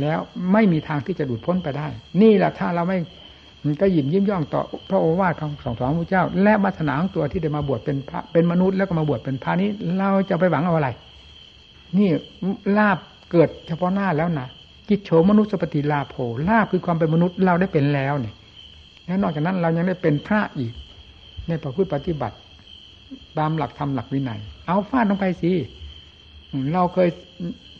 แล้วไม่มีทางที่จะหลุดพ้นไปได้นี่แหละถ้าเราไม่ก็ยิ้มยิ้มย่องต่อพระโอวาทของสองสองพระเจ้าและวาสนาของตัวที่ได้มาบวชเป็นพระเป็นมนุษย์แล้วก็มาบวชเป็นพระนี้เราจะไปหวังเอาอะไรนี่ลาภเกิดเฉพาะหน้าแล้วนะกิจโฉมนุสปฏิลาโภลาภคือความเป็นมนุษย์เราได้เป็นแล้วนี่แล้วนอกจากนั้นเรายังได้เป็นพระอีกในประพฤติปฏิบัติตามหลักธรรมหลักวินัยเอาฟาดลงไปสิเราเคย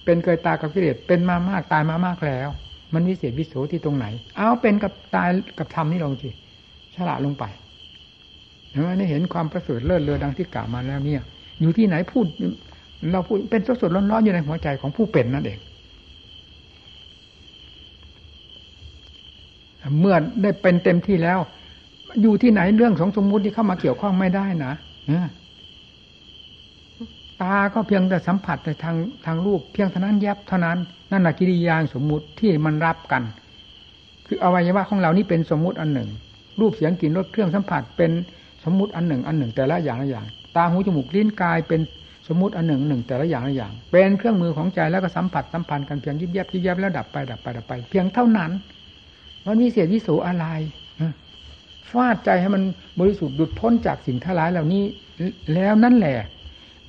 เป็นเคยตายกับกิเลสเป็นมามากตายมามากแล้วมันวิเศษวิโสที่ตรงไหนเอาเป็นกับตายกับธรรมนี่ลงสิฉลาดลงไปเห็นไหมนี่เห็นความประเสริฐเลิศเลอดังที่กล่าวมาแล้วเนี่ยอยู่ที่ไหนพูดเราพูดเป็นสดๆร้อนๆอยู่ในหัวใจของผู้เป็นนั่นเองเมื่อได้เป็นเต็มที่แล้วอยู่ที่ไหนเรื่องของสมมุติที่เข้ามาเกี่ยวข้องไม่ได้นะตาก็เพียงแต่สัมผัสในทางทางรูปเพียงเท่านั้นแยบเท่านั้นนั่นน่ะกิริยาสมมุติที่มันรับกันคืออวัยวะของเรานี่เป็นสมมุติอันหนึ่งรูปเสียงกลิ่นรสเครื่องสัมผัสเป็นสมมุติอันหนึ่งอันหนึ่งแต่ละอย่างละอย่างตาหูจมูกลิ้นกายเป็นสมมุติอันหนึ่งหนึ่งแต่ละอย่างละอย่างเป็นเครื่องมือของใจแล้วก็สัมผัสสัมพันธ์กันเพียงยิบแยบยิบแยบแล้วดับไปดับไปดับไปเพียงเท่านั้นมันวิเศษวิโสอะไรฟาดใจให้มันบริสุทธิ์หลุดพ้นจากสิ่งทั้งหลายเหล่านี้แล้วนั่นแหละ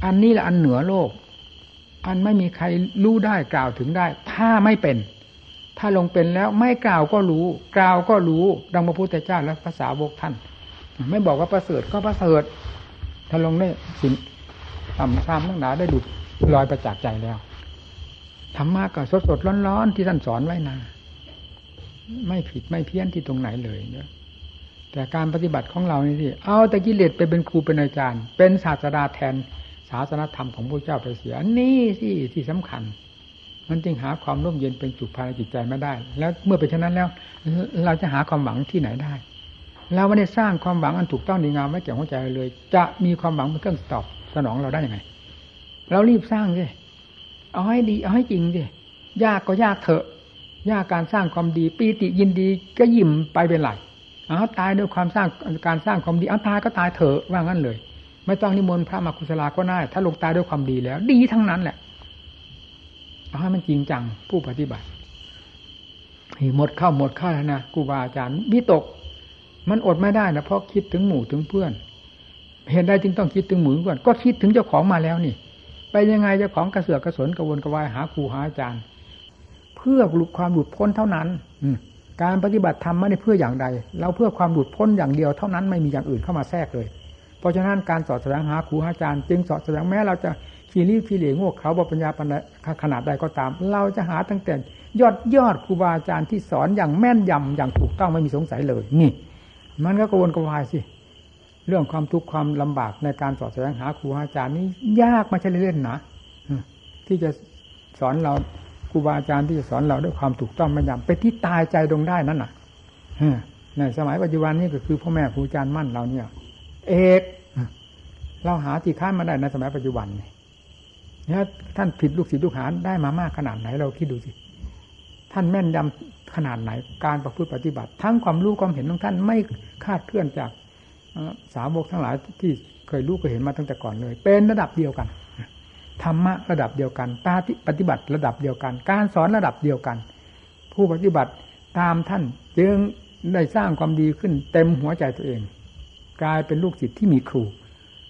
อันนี้แหละอันเหนือโลกอันไม่มีใครรู้ได้กล่าวถึงได้ถ้าไม่เป็นถ้าลงเป็นแล้วไม่กล่าวก็รู้กล่าวก็รู้ดังพระพุทธเจ้าและภาษาวกท่านไม่บอกว่าประเสริฐก็ประเสริฐถ้าลงได้สิ่งต่ำซ้ำทั้งหลายได้ดุดลอยประจักษ์ใจแล้วธรรมะก็สดๆร้อนๆที่ท่านสอนไว้นะไม่ผิดไม่เพี้ยนที่ตรงไหนเลยนะแต่การปฏิบัติของเรานี่สิเอาแต่กิเลสไปเป็นครูเป็นอาจารย์เป็นศาสดาแทนศาสนธรรมของพระเจ้าไปเสียนี่สิที่สำคัญมันจึงหาความร่มเย็นเป็นจุดภายในจิตใจไม่ได้แล้วเมื่อเป็นเช่นนั้นแล้วเราจะหาความหวังที่ไหนได้เราไม่ได้สร้างความหวังอันถูกต้องดีงามไว้แก่หัวใจเลยจะมีความหวังเป็นเครื่องตอบสนองเราได้ยังไงเรารีบสร้างสิเอาให้ดีเอาให้จริงสิยากก็ยากเถอะยากการสร้างความดีปีติยินดีก็ยิ้มไปเป็นไรเอาตายด้วยความสร้างการสร้างความดีเอาตายก็ตายเถอะว่างั้นเลยไม่ต้องนิมนต์พระมากุศลาก็ได้ถ้าลงตายด้วยความดีแล้วดีทั้งนั้นแหละเอาให้มันจริงจังผู้ปฏิบัติหมดเข้าหมดเข้าแล้วนะครูบาอาจารย์วิตก มันอดไม่ได้นะเพราะคิดถึงหมู่ถึงเพื่อนเห็นได้จึงต้องคิดถึงหมู่เพื่อนก็คิดถึงเจ้าของมาแล้วนี่ไปยังไงเจ้าของกระเสือกกระสนกระวนกระวายหาครูหาอาจารย์เพื่อหลุดความหลุดพ้นเท่านั้นการปฏิบัติธรรมไม่ได้เพื่ออย่างใดเราเพื่อความหลุดพ้นอย่างเดียวเท่านั้นไม่มีอย่างอื่นเข้ามาแทรกเลยเพราะฉะนั้นการสอดแสวงหาครูหาอาจารย์จึงสอดแสวงแม้เราจะขี้ริ้วขี้เหร่โง่เขลาบ่ปัญญาขนาดใดก็ตามเราจะหาตั้งแต่ยอดยอดครูบาอาจารย์ที่สอนอย่างแม่นยำอย่างถูกต้องไม่มีสงสัยเลยนี่มันก็กระวนกระวายสิเรื่องความทุกข์ความลำบากในการสอดแสวงหาครูอาจารย์นี่ยากไม่ใช่เล่นๆนะที่จะสอนเราครูบาอาจารย์ที่จะสอนเราด้วยความถูกต้องแม่นยำไปที่ตายใจลงได้นั่นน่ะในสมัยปัจจุบันนี่ก็คือพ่อแม่ครูอาจารย์มั่นเราเนี่ยเอกเราหาที่ค้านมาได้ในสมัยปัจจุบันนี่แล้วท่านผิดลูกศิษย์ลูกหาได้มามากขนาดไหนเราคิดดูสิท่านแม่นยำขนาดไหนการประพฤติปฏิบัติทั้งความรู้ความเห็นของท่านไม่คาดเคลื่อนจากสาวกทั้งหลายที่เคยรู้เคยเห็นมาตั้งแต่ก่อนเลยเป็นระดับเดียวกันธรรมะระดับเดียวกันปฏิบัติระดับเดียวกันการสอนระดับเดียวกันผู้ปฏิบัติตามท่านจึงได้สร้างความดีขึ้นเต็มหัวใจตัวเองกลายเป็นลูกศิษย์ที่มีครู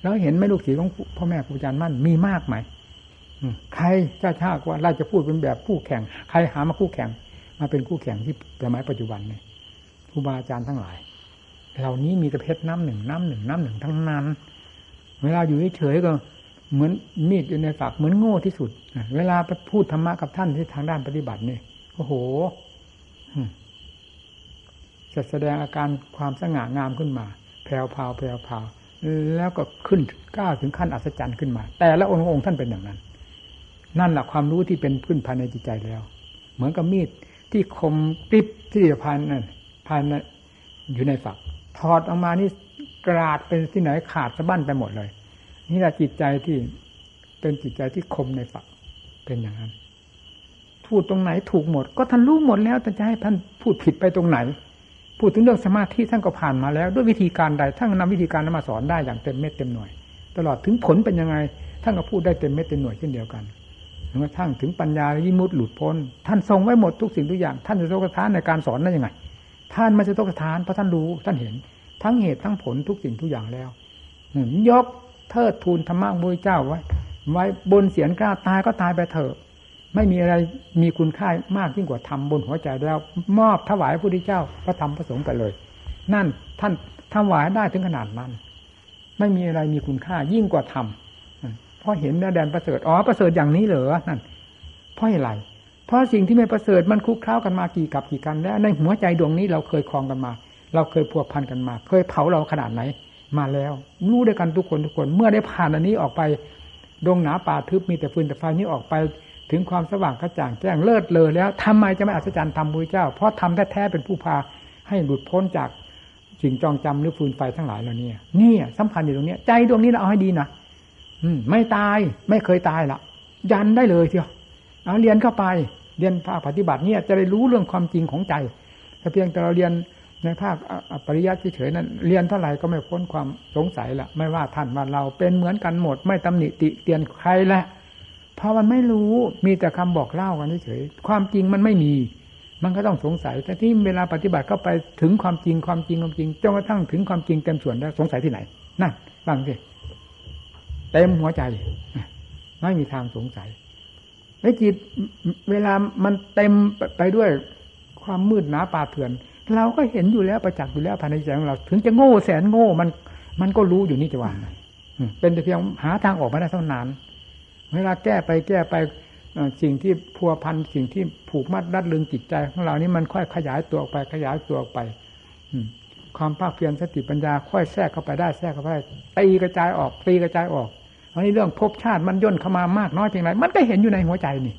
แล้วเห็นไหมลูกศิษย์ของพ่อแม่ครูอาจารย์มั่นมีมากไหมใครเจ้าชากว่าเราจะพูดเป็นแบบคู่แข่งใครหามาคู่แข่งมาเป็นคู่แข่งที่สมัยปัจจุบันเนี่ยครูบาอาจารย์ทั้งหลายเหล่านี้มีแต่เพชรน้ำหนึ่งน้ำหนึ่งน้ำหนึ่งทั้งนั้นเวลาอยู่เฉยๆก็เหมือนมีดอยู่ในฝักเหมือนโง่ที่สุดเวลาไปพูดธรรมะกับท่านที่ทางด้านปฏิบัติเนี่ยโอ้โหจะแสดงอาการความสง่างามขึ้นมาแผ่วพราวแผ่วพราวแล้วก็ขึ้นก้าวถึงขั้นอัศจรรย์ขึ้นมาแต่ละองค์องค์ท่านเป็นอย่างนั้นนั่นแหละความรู้ที่เป็นพื้นภายในจิตใจแล้วเหมือนกับมีดที่คมกริบที่จะพันนั่นพันอยู่ในฝักถอดออกมานี่กราดเป็นที่ไหนขาดสะบั้นไปหมดเลยนี่แหละจิตใจที่เป็นจิตใจที่คมในฝักเป็นอย่างนั้นพูดตรงไหนถูกหมดก็ท่านรู้หมดแล้วแต่จะให้ท่านพูดผิดไปตรงไหนพูดถึงเรื่องสมาธิท่านก็ผ่านมาแล้วด้วยวิธีการใดท่านนำวิธีการนั้นมาสอนได้อย่างเต็มเม็ดเต็มหน่วยตลอดถึงผลเป็นยังไงท่านก็พูดได้เต็มเม็ดเต็มหน่วยเช่นเดียวกันถึงกระทั่งถึงปัญญาวิมุตติหลุดพ้นท่านทรงไว้หมดทุกสิ่งทุกอย่างท่านจะสะทกสะท้านในการสอนได้ยังไงท่านไม่จะสะทกสะท้านเพราะท่านรู้ท่านเห็นทั้งเหตุทั้งผลทุกสิ่งทุกอย่างแล้วยกเทิดทูนธรรมะพระเจ้าไว้ไว้บนเสียรกล้าตายก็ตายไปเถอะไม่มีอะไรมีคุณค่ามากยิ่งกว่าธรรมบนหัวใจแล้วมอบถวายพระพุทธเจ้าพระธรรมพระสงฆ์ไปเลยนั่นท่านถวายได้ถึงขนาดนั้นไม่มีอะไรมีคุณค่ายิ่งกว่าธรรมพอเห็นแดนประเสริฐอ๋อประเสริฐอย่างนี้เหรอนั่นเพราะอะไรเพราะสิ่งที่ไม่ประเสริฐมันคลุกคล้ากันมากี่กับกี่กันแล้วในหัวใจดวงนี้เราเคยครองกันมาเราเคยพัวพันกันมาเคยเผาเราขนาดไหนมาแล้วรู้ด้วยกันทุกคนทุกคนเมื่อได้ผ่านอันนี้ออกไปดงหนาป่าทึบมีแต่ฟืนแต่ไฟนี้ออกไปถึงความสว่างกระจ่างแจ้งเลิศเลอแล้วทำไมจะไม่อัศจรรย์ธรรมพระเจ้าเพราะธรรมแท้ๆเป็นผู้พาให้หลุดพ้นจากสิ่งจองจำหรือฟืนไฟทั้งหลายเหล่านี้นี่สำคัญอยู่ตรงนี้ใจดวงนี้เราเอาให้ดีนะไม่ตายไม่เคยตายละยันได้เลยเชียวเอาเรียนเข้าไปเรียนภาคปฏิบัติเนี่ยจะได้รู้เรื่องความจริงของใจแต่เพียงแต่เราเรียนในภาคปริยัติเฉยๆนั้นเรียนเท่าไหร่ก็ไม่พ้นความสงสัยละไม่ว่าท่านว่าเราเป็นเหมือนกันหมดไม่ตำหนิติเตียนใครแหละเพราะมันไม่รู้มีแต่คำบอกเล่ากันเฉยๆความจริงมันไม่มีมันก็ต้องสงสัยแต่ที่เวลาปฏิบัติเข้าไปถึงความจริงความจริงความจริงจนกระทั่งถึงความจริงเต็มส่วนแล้วสงสัยที่ไหนนั่นฟังสิเต็มหัวใจไม่มีทางสงสัยไอ้จิตเวลามันเต็มไปด้วยความมืดหนาป่าเถื่อนเราก็เห็นอยู่แล้วประจักษ์อยู่แล้วภายในใจของเราถึงจะโง่แสนโง่มันมันก็รู้อยู่นี่จะว่าเป็นแต่เพียงหาทางออกมาได้เท่านั้นเวลาแก้ไปแก้ไปสิ่งที่พัวพันสิ่งที่ผูกมัดรัดลึงจิตใจของเรานี่มันค่อยขยายตัวออกไปขยายตัวออกไปความภาคเพียรสติปัญญาค่อยแทรกเข้าไปได้แทรกเข้าไปตีกระจายออกตีกระจายออกอันนี้เรื่องภพชาติมันย่นเข้ามามากน้อยเพียงไรมันก็เห็นอยู่ในหัวใจนี่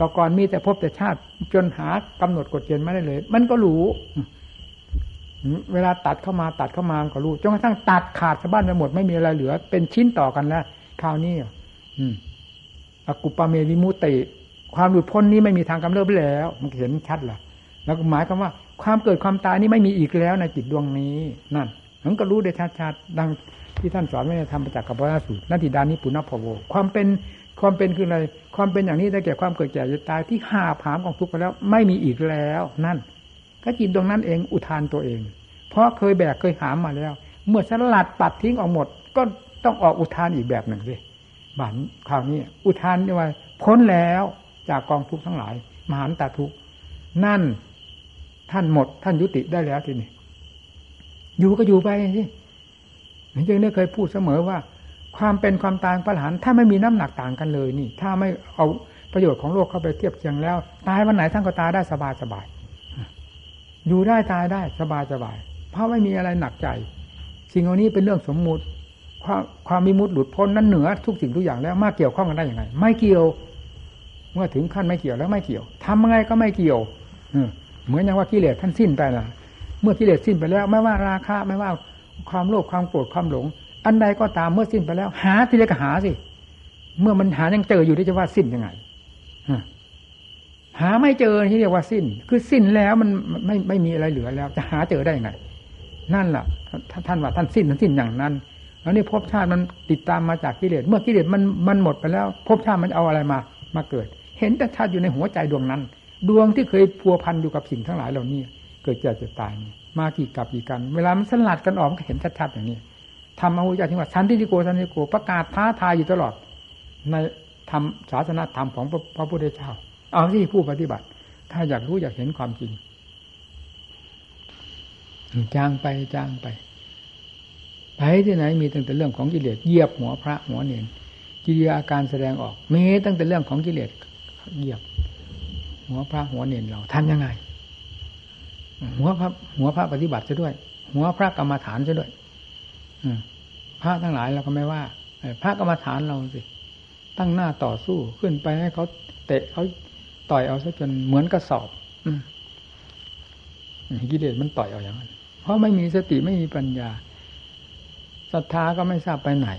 ต่อก่อนมีแต่ภพแต่ชาติจนหากำหนดกฎเกณฑ์ไม่ได้เลยมันก็รู้เวลาตัดเข้ามาตัดเข้ามาก็รู้จนกระทั่งตัดขาดสะบั้นไปหมดไม่มีอะไรเหลือเป็นชิ้นต่อกันแล้วคราวนี้อกุปปเมวิมุตติความหลุดพ้นนี้ไม่มีทางกำเริบแล้วมันเห็นชัดล่ะแล้วหมายความว่าความเกิดความตายนี่ไม่มีอีกแล้วในจิตดวงนี้นั่นมันก็รู้ได้ชัดๆดังที่ท่านสอนไว้ในธรรมประจักษ์กับพระราสูตรนัตถิดานิปุณณภโวความเป็นความเป็นคืออะไรความเป็นอย่างนี้ได้แก่ความเกิดแก่เจ็บตายที่หาผามของทุกข์ไปแล้วไม่มีอีกแล้วนั่นก็จิตดวงนั้นเองอุทานตัวเอง เพราะเคยแบกเคยหามมาแล้วเมื่อสลัดปัดทิ้งออกหมดก็ต้องออกอุทานอีกแบบหนึ่งสิบัดคราวนี้อุทานว่าพ้นแล้วจากกองทุกข์ทั้งหลายมหันตทุกข์นั่นท่านหมดท่านยุติได้แล้วทีนี้อยู่ก็อยู่ไปสิจึงได้เคยพูดเสมอว่าความเป็นความตายพระอรหันต์ถ้าไม่มีน้ำหนักต่างกันเลยนี่ถ้าไม่เอาประโยชน์ของโลกเข้าไปเทียบเคียงแล้วตายวันไหนท่านก็ตายได้สบายสบายอยู่ได้ตายได้สบายสบายเพราะไม่มีอะไรหนักใจสิ่งเหล่านี้เป็นเรื่องสมมุติความความวิมุตติหลุดพ้นนั้นเหนือทุกสิ่งทุกอย่างแล้วมาเกี่ยวข้องกันได้ยังไงไม่เกี่ยวเมื่อถึงขั้นไม่เกี่ยวแล้วไม่เกี่ยวทำยังไงก็ไม่เกี่ยวเหมือนอย่างว่ากิเลสท่านสิ้นไปนะเมื่อกิเลสสิ้นไปแล้วไม่ว่าราคะไม่ว่าความโลภความโกรธความหลงอันใดก็ตามเมื่อสิ้นไปแล้วหาที่ไหนก็หาสิเมื่อมันหายังเจออยู่ที่จะว่าสิ้นยังไงหาไม่เจอที่เรียกว่าสิ้นคือสิ้นแล้วมันไม่ไม่มีอะไรเหลือแล้วจะหาเจอได้ไงนั่นล่ะท่านว่าท่านสิ้นท่านสิ้นอย่างนั้นแล้วนี่ภพชาติมันติดตามมาจากกิเลสเมื่อกิเลสมันมันหมดไปแล้วภพชาติมันเอาอะไรมามาเกิดเห็นแต่ชาติอยู่ในหัวใจดวงนั้นดวงที่เคยพัวพันอยู่กับสิ่งทั้งหลายเหล่านี้เกิดแก่เจ็บตายมากี่กับกี่กันเวลามันสลัดกันออกมันก็เห็นชัดๆอย่างนี้ธรรมะวิจารณ์ที่ว่าสันติโกสันติโกประกาศท้าทายอยู่ตลอดในธรรมศาสนาธรรมของพระพุทธเจ้าเอาที่ผู้ปฏิบัติถ้าอยากรู้อยากเห็นความจริงจางไปจางไปไปที่ไหนมีตั้งแต่เรื่องของกิเลสเหยียบหัวพระหัวเนรกิริยาการแสดงออกมีตั้งแต่เรื่องของกิเลสเหยียบหัวพระหัวเนรเราทำยังไงหัวพระหัวพระปฏิบัติซะด้วยหัวพระกรรมฐานซะด้วยพระทั้งหลายเราก็ไม่ว่าพระกรรมฐานเราสิตั้งหน้าต่อสู้ขึ้นไปให้เขาเตะเขาต่อยเอาซะจนเหมือนกระสอบกิเลสมันต่อยเอาอย่างนั้นเพราะไม่มีสติไม่มีปัญญาศรัทธาก็ไม่ทราบไปไหน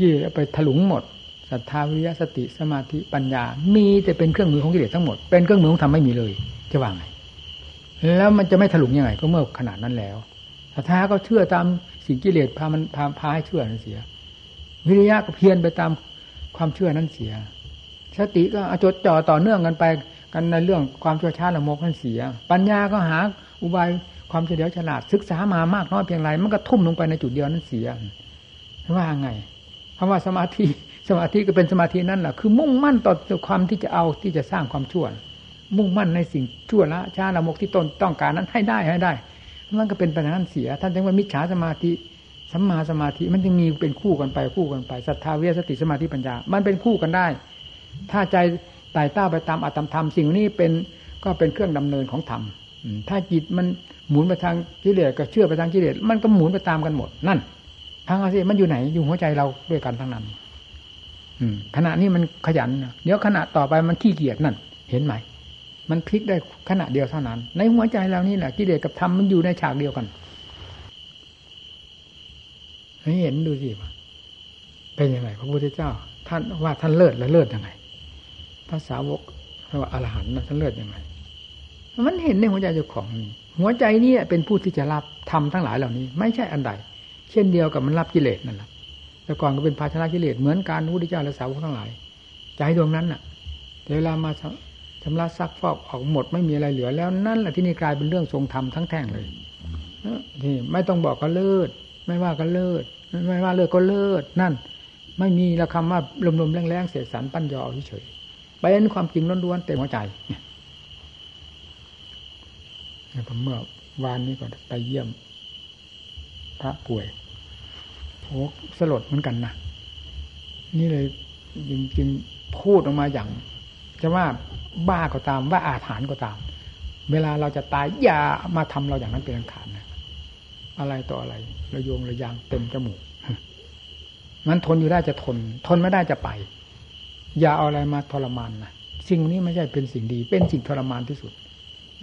กิเลสไปถลุงหมดศรัทธาวิริยะสติสมาธิปัญญามีแต่เป็นเครื่องมือของกิเลสทั้งหมดเป็นเครื่องมือของธรรมไม่มีเลยจะว่าไงแล้วมันจะไม่ถลุงยังไงก็เมื่อขนาดนั้นแล้วศรัทธาก็เชื่อตามสิ่งกิเลสพามันพาพาให้เชื่อนั่นเสียวิริยะก็เพียรไปตามความเชื่อนั้นเสียสติก็จดจ่อต่อเนื่องกันไปกันในเรื่องความชั่วช้าละโมบนั่นเสียปัญญาก็หาอุบายความเฉลียวฉลาดศึกษามามากน้อยเพียงไรมันก็ทุ่มลงไปในจุดเดียวนั่นเสียว่าไงคำว่าสมาธิสมาธิก็เป็นสมาธินั่นแหละคือมุ่งมั่นต่อความที่จะเอาที่จะสร้างความชั่วมุ่งมั่นในสิ่งชั่วละช้าละโมบที่ตนต้องการนั้นให้ได้ให้ได้มันก็เป็นปัญหาเสียท่านจึงว่ามิจฉาสมาธิสัมมาสมาธิมันจึงมีเป็นคู่กันไปคู่กันไปศรัทธาวิริยะสติสมาธิปัญญามันเป็นคู่กันได้ถ้าใจไต่เต้าไปตามอธรรมธรรมสิ่งนี้เป็นก็เป็นเครื่องดำเนินของธรรมถ้าจิตมันหมุนไปทางกิเลสก็เชื่อไปทางกิเลสมันก็หมุนไปตามกันหมดนั่นทางอะไรมันอยู่ไหนอยู่หัวใจเราด้วยกันทั้งนั้นขณะนี้มันขยันเดี๋ยวขณะต่อไปมันขี้เกียจนั่นเห็นไหมมันพลิกได้ขณะเดียวเท่านั้นในหัวใจเรานี่แหละกิเลสกับธรรมมันอยู่ในฉากเดียวกันให้เห็นดูสิว่าเป็นยังไงพระพุทธเจ้าท่านว่าท่านเลิศแล้วเลิศยังไงพระสาวกว่าอรหันต์ท่านเลิศยังไงมันเห็นในหัวใจเจ้าของนี่หัวใจนี่เป็นผู้ที่จะรับธรรมทั้งหลายเหล่านี้ไม่ใช่อันใดเช่นเดียวกับมันรับกิเลสนั่นแหละแต่ก่อนก็เป็นภาชนะกิเลสเหมือนกันพระพุทธเจ้าและสาวกทั้งหลายใจดวงนั้นน่ะเวลามาชำระซักฟอกออกหมดไม่มีอะไรเหลือแล้วนั่นแหละที่นี่กลายเป็นเรื่องทรงธรรมทั้งแท่งเลยนี่ไม่ต้องบอกก็เลิศไม่ว่าก็เลิศไม่ว่าเลิศก็เลิศนั่นไม่มีละคำว่าลมๆแรงๆเสกสรรปั้นยอเฉยๆไปเห็นความจริงล้วนๆเต็มหัวใจเนี่ยผมเมื่อวานนี้ก็ไปเยี่ยมพระป่วยโอ้สลดเหมือนกันนะนี่เลยจริงๆพูดออกมาอย่างจะว่าบ้าก็ตามว่าอาถรรพ์ก็ตามเวลาเราจะตายอย่ามาทำเราอย่างนั้นเป็นอันขาดนะอะไรต่ออะไรระโยงระยางเต็มจมูกมันทนอยู่ได้จะทนทนไม่ได้จะไปอย่าเอาอะไรมาทรมานนะสิ่งนี้ไม่ใช่เป็นสิ่งดีเป็นสิ่งทรมานที่สุด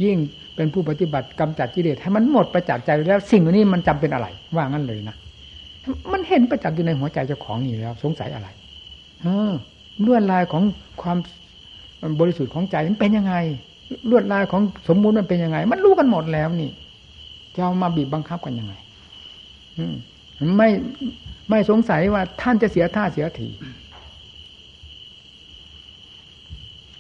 ยิ่งเป็นผู้ปฏิบัติกำจัดกิเลสให้มันหมดประจักษ์ใจแล้วสิ่งนี้มันจำเป็นอะไรว่างั้นเลยนะมันเห็นประจักษ์อยู่ในหัวใจเจ้าของนี่แล้วสงสัยอะไรเออลวดลายของความบริสุทธิ์ของใจมันเป็นยังไงลวดลายของสมมุติมันเป็นยังไงมันรู้กันหมดแล้วนี่จะเอามาบีบบังคับกันยังไงไม่ไม่สงสัยว่าท่านจะเสียท่าเสียที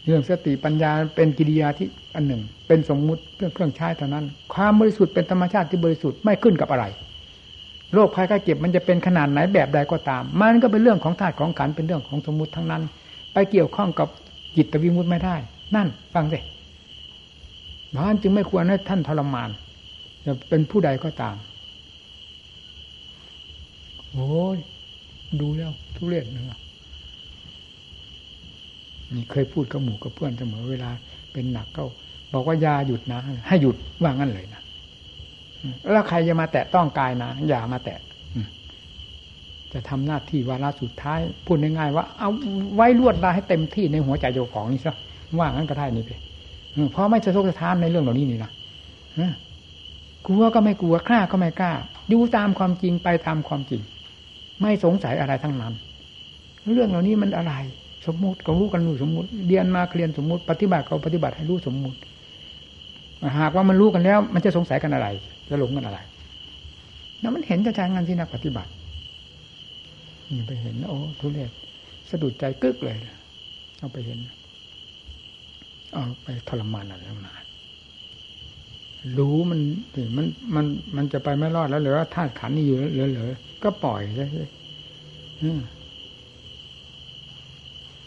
เรื่องสติปัญญาเป็นกิริยาที่อันหนึ่งเป็นสมมุติเรื่องเครื่องใช้เท่านั้นความบริสุทธิ์เป็นธรรมชาติที่บริสุทธิ์ไม่ขึ้นกับอะไรโรคภัยไข้เจ็บมันจะเป็นขนาดไหนแบบใดก็ตามมันก็เป็นเรื่องของธาตุของขันธ์เป็นเรื่องของสมมุติทั้งนั้นไปเกี่ยวข้องกับจิตวิมุตติไม่ได้นั่นฟังสิบ้านจึงไม่ควรให้ท่านทรมานจะเป็นผู้ใดก็ตามโอ้ยดูแล้วทุเรศเนอะนี่เคยพูดกับหมู่กับเพื่อนเสมอเวลาเป็นหนักก็บอกว่ายาหยุดนะให้หยุดว่างั้นเลยนะแล้วใครจะมาแตะต้องกายนะอย่ามาแตะจะทำหน้าที่วาระสุดท้ายพูดง่ายๆว่าเอาไว้ลวดลายให้เต็มที่ในหัวใจเจ้าของนี่ซะว่างั้นก็ได้นี่ไปเพราะไม่สะทกสะท้านในเรื่องเหล่านี้นี่นะกลัวก็ไม่กลัวกล้าก็ไม่กล้าดูตามความจริงไปตามความจริงไม่สงสัยอะไรทั้งนั้นเรื่องเหล่านี้มันอะไรสมมติก็รู้กันอยู่สมมติเรียนมาเรียนสมมติปฏิบัติก็ปฏิบัติให้รู้สมมติหากว่ามันรู้กันแล้วมันจะสงสัยกันอะไรจะหลงกันอะไรแล้วมันเห็นจะใช้งานที่นักปฏิบัตินี่ไปเห็นโอ้ทุเรศสะดุดใจกึกเลยเอาไปเห็นเอาไปทรมานอะไรมารู้มันถึงมันมันมันจะไปไม่รอดแล้วเหลือธาตุขันธ์นี่อยู่เหลือๆก็ปล่อยใช่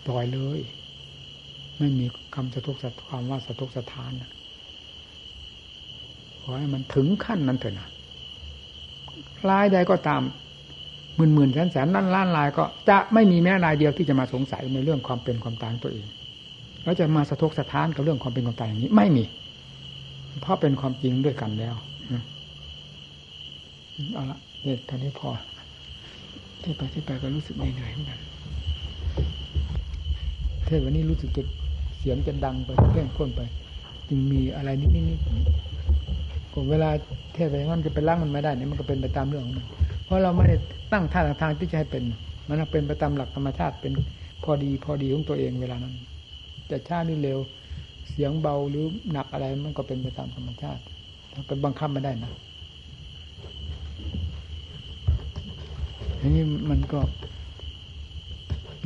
ปล่อยเลยไม่มีคำสะทกสะท้านความว่าสะทกสะท้านนะขอให้มันถึงขั้นนั้นเถอะนะลายใดก็ตามหมื่นๆแสนๆล้านล้านลายก็จะไม่มีแม้ลายเดียวที่จะมาสงสัยในเรื่องความเป็นความตายตัวเองแล้วจะมาสะทกสะท้านกับเรื่องความเป็นความตายอย่างนี้ไม่มีเพราะเป็นความจริงด้วยกันแล้วเอาละเด็ดตอนนี้พอที่ไปที่ไปก็รู้สึกเหนื่อยเหมือนกันเทศวันนี้รู้สึกจะเสียงจะดังไปเพ่งค้นไปจึงมีอะไรนิดๆก็เวลาเทศไปมันจะไปล้างมันไม่ได้เนี่ยมันก็เป็นไปตามเรื่องของมันเพราะเราไม่ได้ตั้งท่าทางที่จะให้เป็นมันเป็นไปตามหลักธรรมชาติเป็นพอดีพอดีของตัวเองเวลานั้นจะช้าหรือเร็วเสียงเบาหรือหนักอะไรมันก็เป็นไปตามธรรมชาติมันเป็นบังคับไม่ได้นะทีนี้มันก็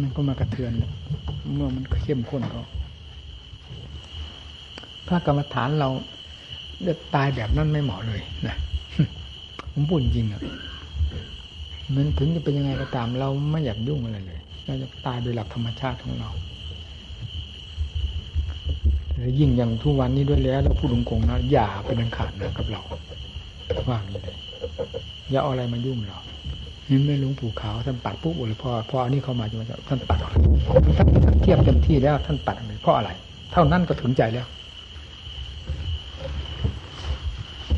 มันก็มากระเทือนเมื่อมันเข้มข้นก็พระกรรมฐานเราจะตายแบบนั้นไม่เหมาะเลยนะผมพูดจริงอ่ะมันถึงจะเป็นยังไงก็ตามเราไม่อยากยุ่งอะไรเลยเราจะตายโดยหลักธรรมชาติของเรายิ่งอย่างทุกวันนี้ด้วยแล้วเราพูดตรงๆนะอย่าเป็นอันขาดนะกับเราว่างี้เลยอย่าเอาอะไรมายุ่งเรานี่ไม่หลวงปู่ขาวท่านปัดปุ๊บเลยพอพออันนี้เข้ามาจะมาท่านปัดออกท่านท่านเทียบเต็มที่แล้วท่านปัดเลยเพราะอะไรเท่านั้นก็ถึงใจแล้ว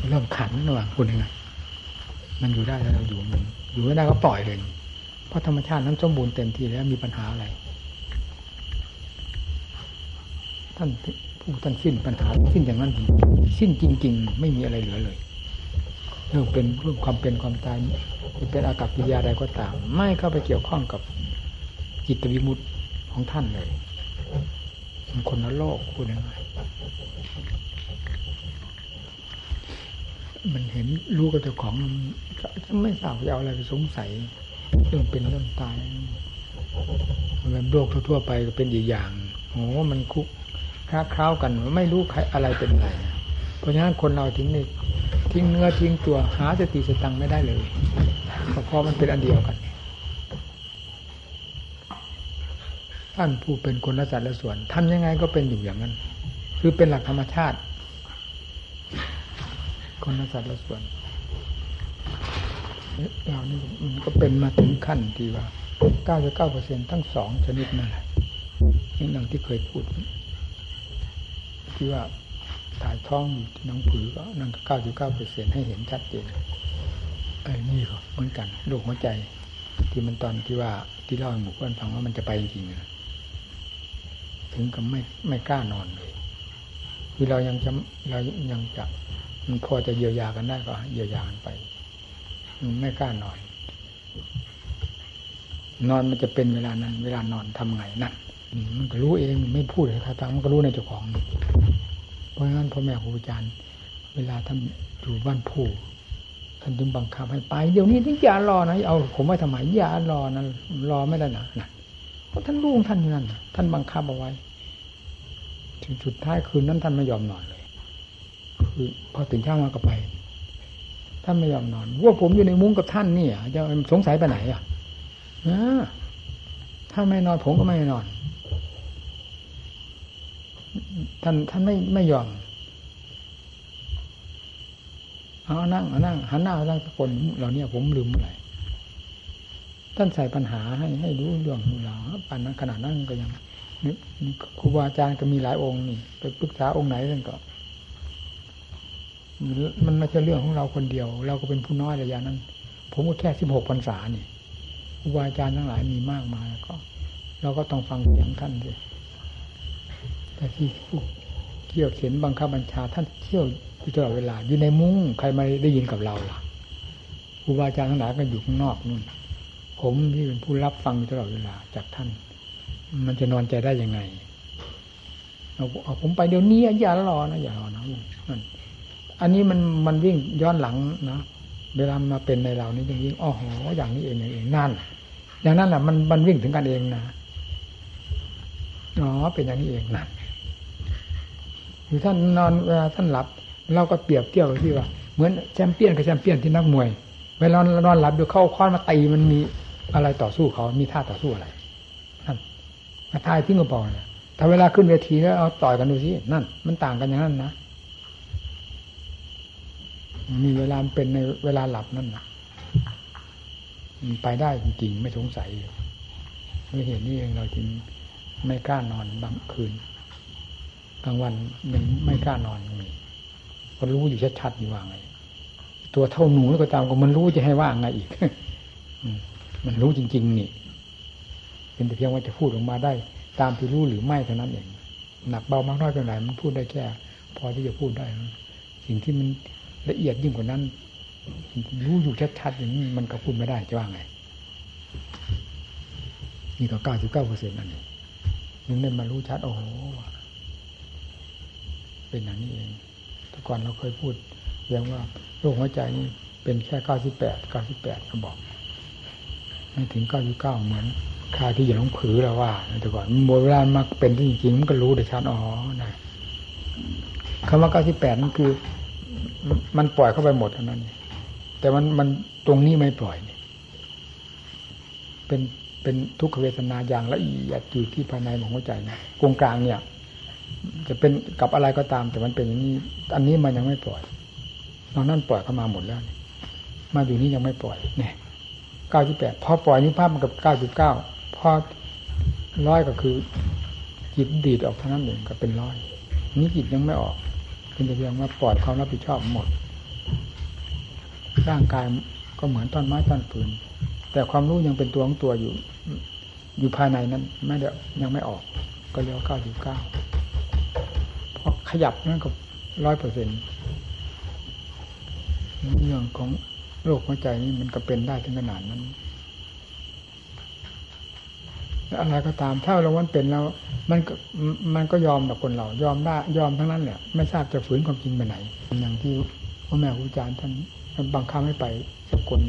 เริ่มขันระหว่างคุณยังไงมันอยู่ได้แล้วเราอยู่มันอยู่ไม่ได้ก็ปล่อยเลยเพราะธรรมชาตินั้นสมบูรณ์เต็มที่แล้วมีปัญหาอะไรท่านผู้ท่านสิ้นปัญหาสิ้นอย่างนั้นสิ้นจริงๆไม่มีอะไรเหลือเลยเรื่องเป็นเรื่องความเป็นความตายเป็นอากัปกิริยาใดก็ตามไม่เข้าไปเกี่ยวข้องกับจิตวิมุตติของท่านเลยมันคนละโลกคุณยังไงมันเห็นรู้กับเจ้าของมันไม่สาวจะเอาอะไรไปสงสัยเรื่องเป็นเรื่องตายแบบโลกทั่วๆไปก็เป็นอีกอย่างโอ้มันคุกคล้าคล้าวกันไม่รู้ใครอะไรเป็นอะไรเพราะฉะนั้นคนเราทิ้งเนื้อทิ้งเนื้อทิ้งตัวหาสติสตังไม่ได้เลยเพราะมันเป็นอันเดียวกันท่านผู้เป็นคนละสัตว์ละส่วนทำยังไงก็เป็นอยู่อย่างนั้นคือเป็นหลักธรรมชาติคนละสัตว์ละส่วนเรานี่มันก็เป็นมาถึงขั้นที่ว่าเก้าสิบเก้าเปอร์เซ็นต์ทั้งสองชนิดนั่นแหละนี่อย่างที่เคยพูดที่ว่าถ่ายท้องอยู่ที่น้องผือก็นั่นก็เก้าสิบเก้าเปอร์เซ็นต์ให้เห็นชัดเจนไอ้นี่ก็เหมือนกันโรคหัวใจที่มันตอนที่ว่าที่เล่าให้หมู่เพื่อนฟังว่ามันจะไปจริงๆนะถึงกับไม่ไม่กล้านอนเลยคือเรายังจะเรายังจะมันพอจะเยียวยากันได้ก็เยียวยากันไปไม่กล้านอนนอนมันจะเป็นเวลานั้นเวลานอนทำไงนั่นมันก็รู้เองไม่พูดเลยครับมันก็รู้ในเจ้าของเพราะงั้นพ่อแม่ครูอาจารย์เวลาท่านอยู่บ้านผู้ท่านจึงบังคับให้ไปเดี๋ยวนี้ถึงอย่ารอนะเอาผมว่าทำไมอย่ารอนะรอไม่ได้นะนะเพราะท่านรู้ท่านอยู่นั่นท่านบังคับเอาไว้ สุดท้ายคืนนั้นท่านไม่ยอมนอนเลยคือพอตื่นเช้ามาก็ไปท่านไม่ยอมนอนว่าผมอยู่ในมุ้งกับท่านนี่จะสงสัยไปไหนอ่ะถ้าไม่นอนผมก็ไม่นอนท่านท่านไม่ไม่ยอมเอานั่งเอานั่งหันหน้านั่งสักคนเหล่านี้ผมลืมเมื่อไหร่ท่านใส่ปัญหาให้ให้รู้เรื่องรู้ราวปัญหาขนาดนั้นก็ยังครูบาอาจารย์ก็มีหลายองค์นี่ไปปรึกษาองค์ไหนท่านก็มันไม่ใช่เรื่องของเราคนเดียวเราก็เป็นผู้น้อยระยะนั้นผมก็แค่สิบหกพรรษานี่ครูบาอาจารย์ทั้งหลายมีมากมายก็เราก็ต้องฟังเสียงท่านสิแต่ที่เกี่ยวเข็นบังคับบัญชาท่านเที่ยวอยู่ตลอดเวลาอยู่ในมุ้งใครมาได้ยินกับเราล่ะครูบาอาจารย์ทั้งหลายก็อยู่ข้างนอกนู่นผมที่เป็นผู้รับฟังอยู่ตลอดเวลาจากท่านมันจะนอนใจได้ยังไงเอาผมไปเดี๋ยวนี้อย่ารอนะอย่ารอนะนั่นอันนี้มันมันวิ่งย้อนหลังนะเวลามาเป็นในเรานี่จริงๆอ๋อโหอย่างนี้เองอย่างเองนั่นอย่างนั้นแหละมันมันวิ่งถึงกันเองนะอ๋อเป็นอย่างนี้เองนั่นคือท่านนอนเวลาท่านหลับเราก็เปรียบเทียบที่ว่าเหมือนแชมเปี้ยนกับแชมเปี้ยนที่นักมวยเวลานอนหลับเดี๋ยวเข้าค้อนมาตีมันมีอะไรต่อสู้เขามีท่าต่อสู้อะไรนั่นกระทายทิ้งกระป๋องนะถ้าเวลาขึ้นเวทีแล้วเอาต่อยกันดูสินั่นมันต่างกันอย่างนั้นนะมีเวลาเป็นในเวลาหลับนั่นนะไปได้จริงๆไม่สงสัยด้วยเหตุนี้เองเราจึงไม่กล้านอนบางคืนกลางวันยังไม่กล้านอนมีก็รู้อยู่ชัดๆอยู่ว่าไงตัวเท่าหนูแล้วก็ตามก็มันรู้จะให้ว่าไงอีก มันรู้จริงๆนี่เป็นแต่เพียงว่าจะพูดออกมาได้ตามที่รู้หรือไม่เท่านั้นเองหนักเบามากน้อยเพียงไรมันพูดได้แค่พอที่จะพูดได้สิ่งที่มันละเอียดยิ่งกว่านั้นรู้อยู่ชัดๆอย่างนี้มันก็พูดไม่ได้จะว่าไงนี่ก็ เก้าสิบเก้าเปอร์เซ็นต์ นั่นเองยังได้มารู้ชัดโอ้โหเป็นอย่างนี้เองแต่ก่อนเราเคยพูดเรียกว่าโรคหัวใจนี่เป็นแค่เก้าสิบแปด เก้าสิบแปดก็บอกไม่ถึงเก้าสิบเก้าเหมือนค่าที่อย่างหลวงผือเราว่าแต่ก่อนโบราณมาเป็นที่จริงๆมันก็รู้ได้ชัดอ๋อนะคำว่าเก้าสิบแปดนั่นคือมันปล่อยเข้าไปหมดเท่านั้นแต่มันมันตรงนี้ไม่ปล่อยเนี่ยเป็นเป็นทุกขเวทนาอย่างละเอียดอยู่ที่ภายในของหัวใจนะกลางกลางเนี่ยจะเป็นกับอะไรก็ตามแต่มันเป็นอย่างนี้อันนี้มันยังไม่ปล่อยตอนนั้นปล่อยเข้ามาหมดแล้วมาอยู่นี้ยังไม่ปล่อยเนี่ยเก้าสิบแปดพอปล่อยนี้ภาพมันกับเก้าสิบเก้าพอร้อยก็คือจิตดีดออกเท่านั้นเองก็เป็นร้อยนี้จิตยังไม่ออกเป็นเพียงว่าปลอดความรับผิดชอบหมดร่างกายก็เหมือนต้นไม้ต้นฟืนแต่ความรู้ยังเป็นตัวของตัวอยู่อยู่ภายในนั้นไม่ได้ยังไม่ออกก็เรียกว่าเก้าสิบเก้าพอขยับนั่นก็ ร้อยเปอร์เซ็นต์ เรื่องของโรคหัวใจนี่มันก็เป็นได้ถึงขนาดนั้นอะไรก็ตามถ้าเราวันเป็นแล้วมันก็มันก็ยอมกับคนเรายอมได้ยอมทั้งนั้นแหละไม่ทราบจะฝืนความจริงไปไหนอย่างที่พ่อแม่ครูอาจารย์ท่านบังคับให้ไปสักคน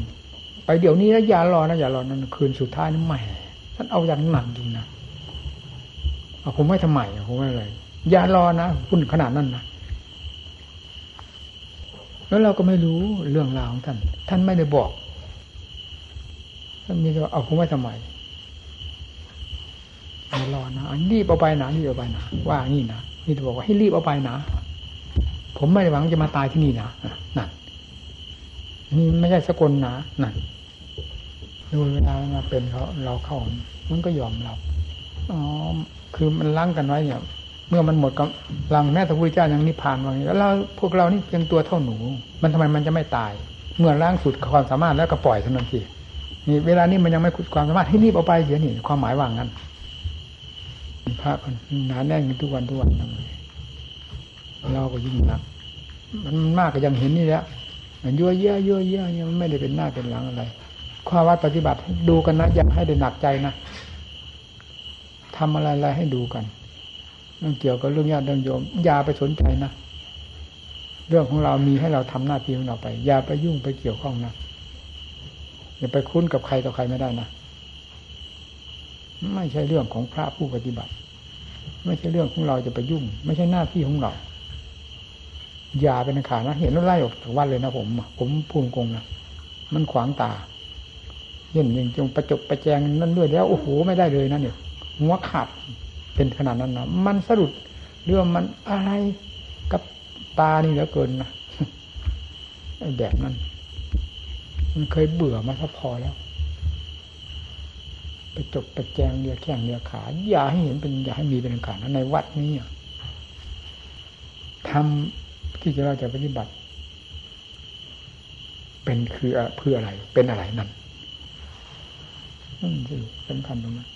ไปเดี๋ยวนี้นะอย่ารอนะอย่ารอนั่นคืนสุดท้ายนั่นใหม่ท่านเอาอย่างหนักจริงนะเอาผมไม่ทำใหม่ผมไม่อะไรอย่ารอนะพุ่นขนาดนั้นนะแล้วเราก็ไม่รู้เรื่องราวของท่านท่านไม่ได้บอกท่านมีแต่เอาผมไม่ทำใหม่ไม่รอนะรีบเอาไปนะรีบเอาไปนะว่านี่นะนี่จะบอกว่าให้รีบเอาไปนะผมไม่ได้หวังจะมาตายที่นี่นะนั่นนี่ไม่ใช่สกลนะนั่นดูเวลามาเป็นเขาเราเข้ามันก็ยอมรับอ๋อคือมันล้างกันไว้เนี่ยเมื่อมันหมดกำลังแม้แต่พระพุทธเจ้ายังนิพพานว่างี้แล้วพวกเรานี่เพียงตัวเท่าหนูมันทำไมมันจะไม่ตายเมื่อล้างสุดความสามารถแล้วก็ปล่อยทันทีนี่เวลานี้มันยังไม่ขุดความสามารถให้รีบเอาไปเดี๋ยวนี่ความหมายว่างั้นพระคนหนาแน่นกันทุกวันทุกวันเราก็ยิ่งหนักมันมากก็ยังเห็นนี่แหละมันยั่วเย้ยยั่วเย้ยเนี่ยมันไม่ได้เป็นหน้าเป็นหลังอะไรข้อวัดปฏิบัติดูกันนะอย่าให้ได้หนักใจนะทำอะไรๆให้ดูกันเรื่องเกี่ยวกับเรื่องญาติเรื่องโยมอย่าไปสนใจนะเรื่องของเรามีให้เราทำหน้าที่ของเราไปอย่าไปยุ่งไปเกี่ยวข้องนะอย่าไปคุ้นกับใครต่อใครไม่ได้นะไม่ใช่เรื่องของพระผู้ปฏิบัติ ไม่ใช่เรื่องของเราจะไปยุ่งไม่ใช่หน้าที่ของเราอย่าเป็นขาดนะเห็นแล้วไล่ออกจากวัดเลยนะผมผมภูมิกงนะมันขวางตาเย็นจริงจงประจบประแจงนั่นด้วยแล้วโอ้โหไม่ได้เลยนะเนี่ยหัวขาดเป็นขนาดนั้นนะมันสะดุดเรื่องมันอะไรกับตานี่เหลือเกินนะไอ้แบบนั้นมันเคยเบื่อมาซะพอแล้วไปจบไปแจงเรียแข้งเรียขาอย่าให้เห็นเป็นอย่าให้มีเป็นขาดในวัดนี้ทำที่เราจะปฏิบัติเป็นคือเพื่ออะไรเป็นอะไรนั่นนั่นคือสำคัญตรงนั้น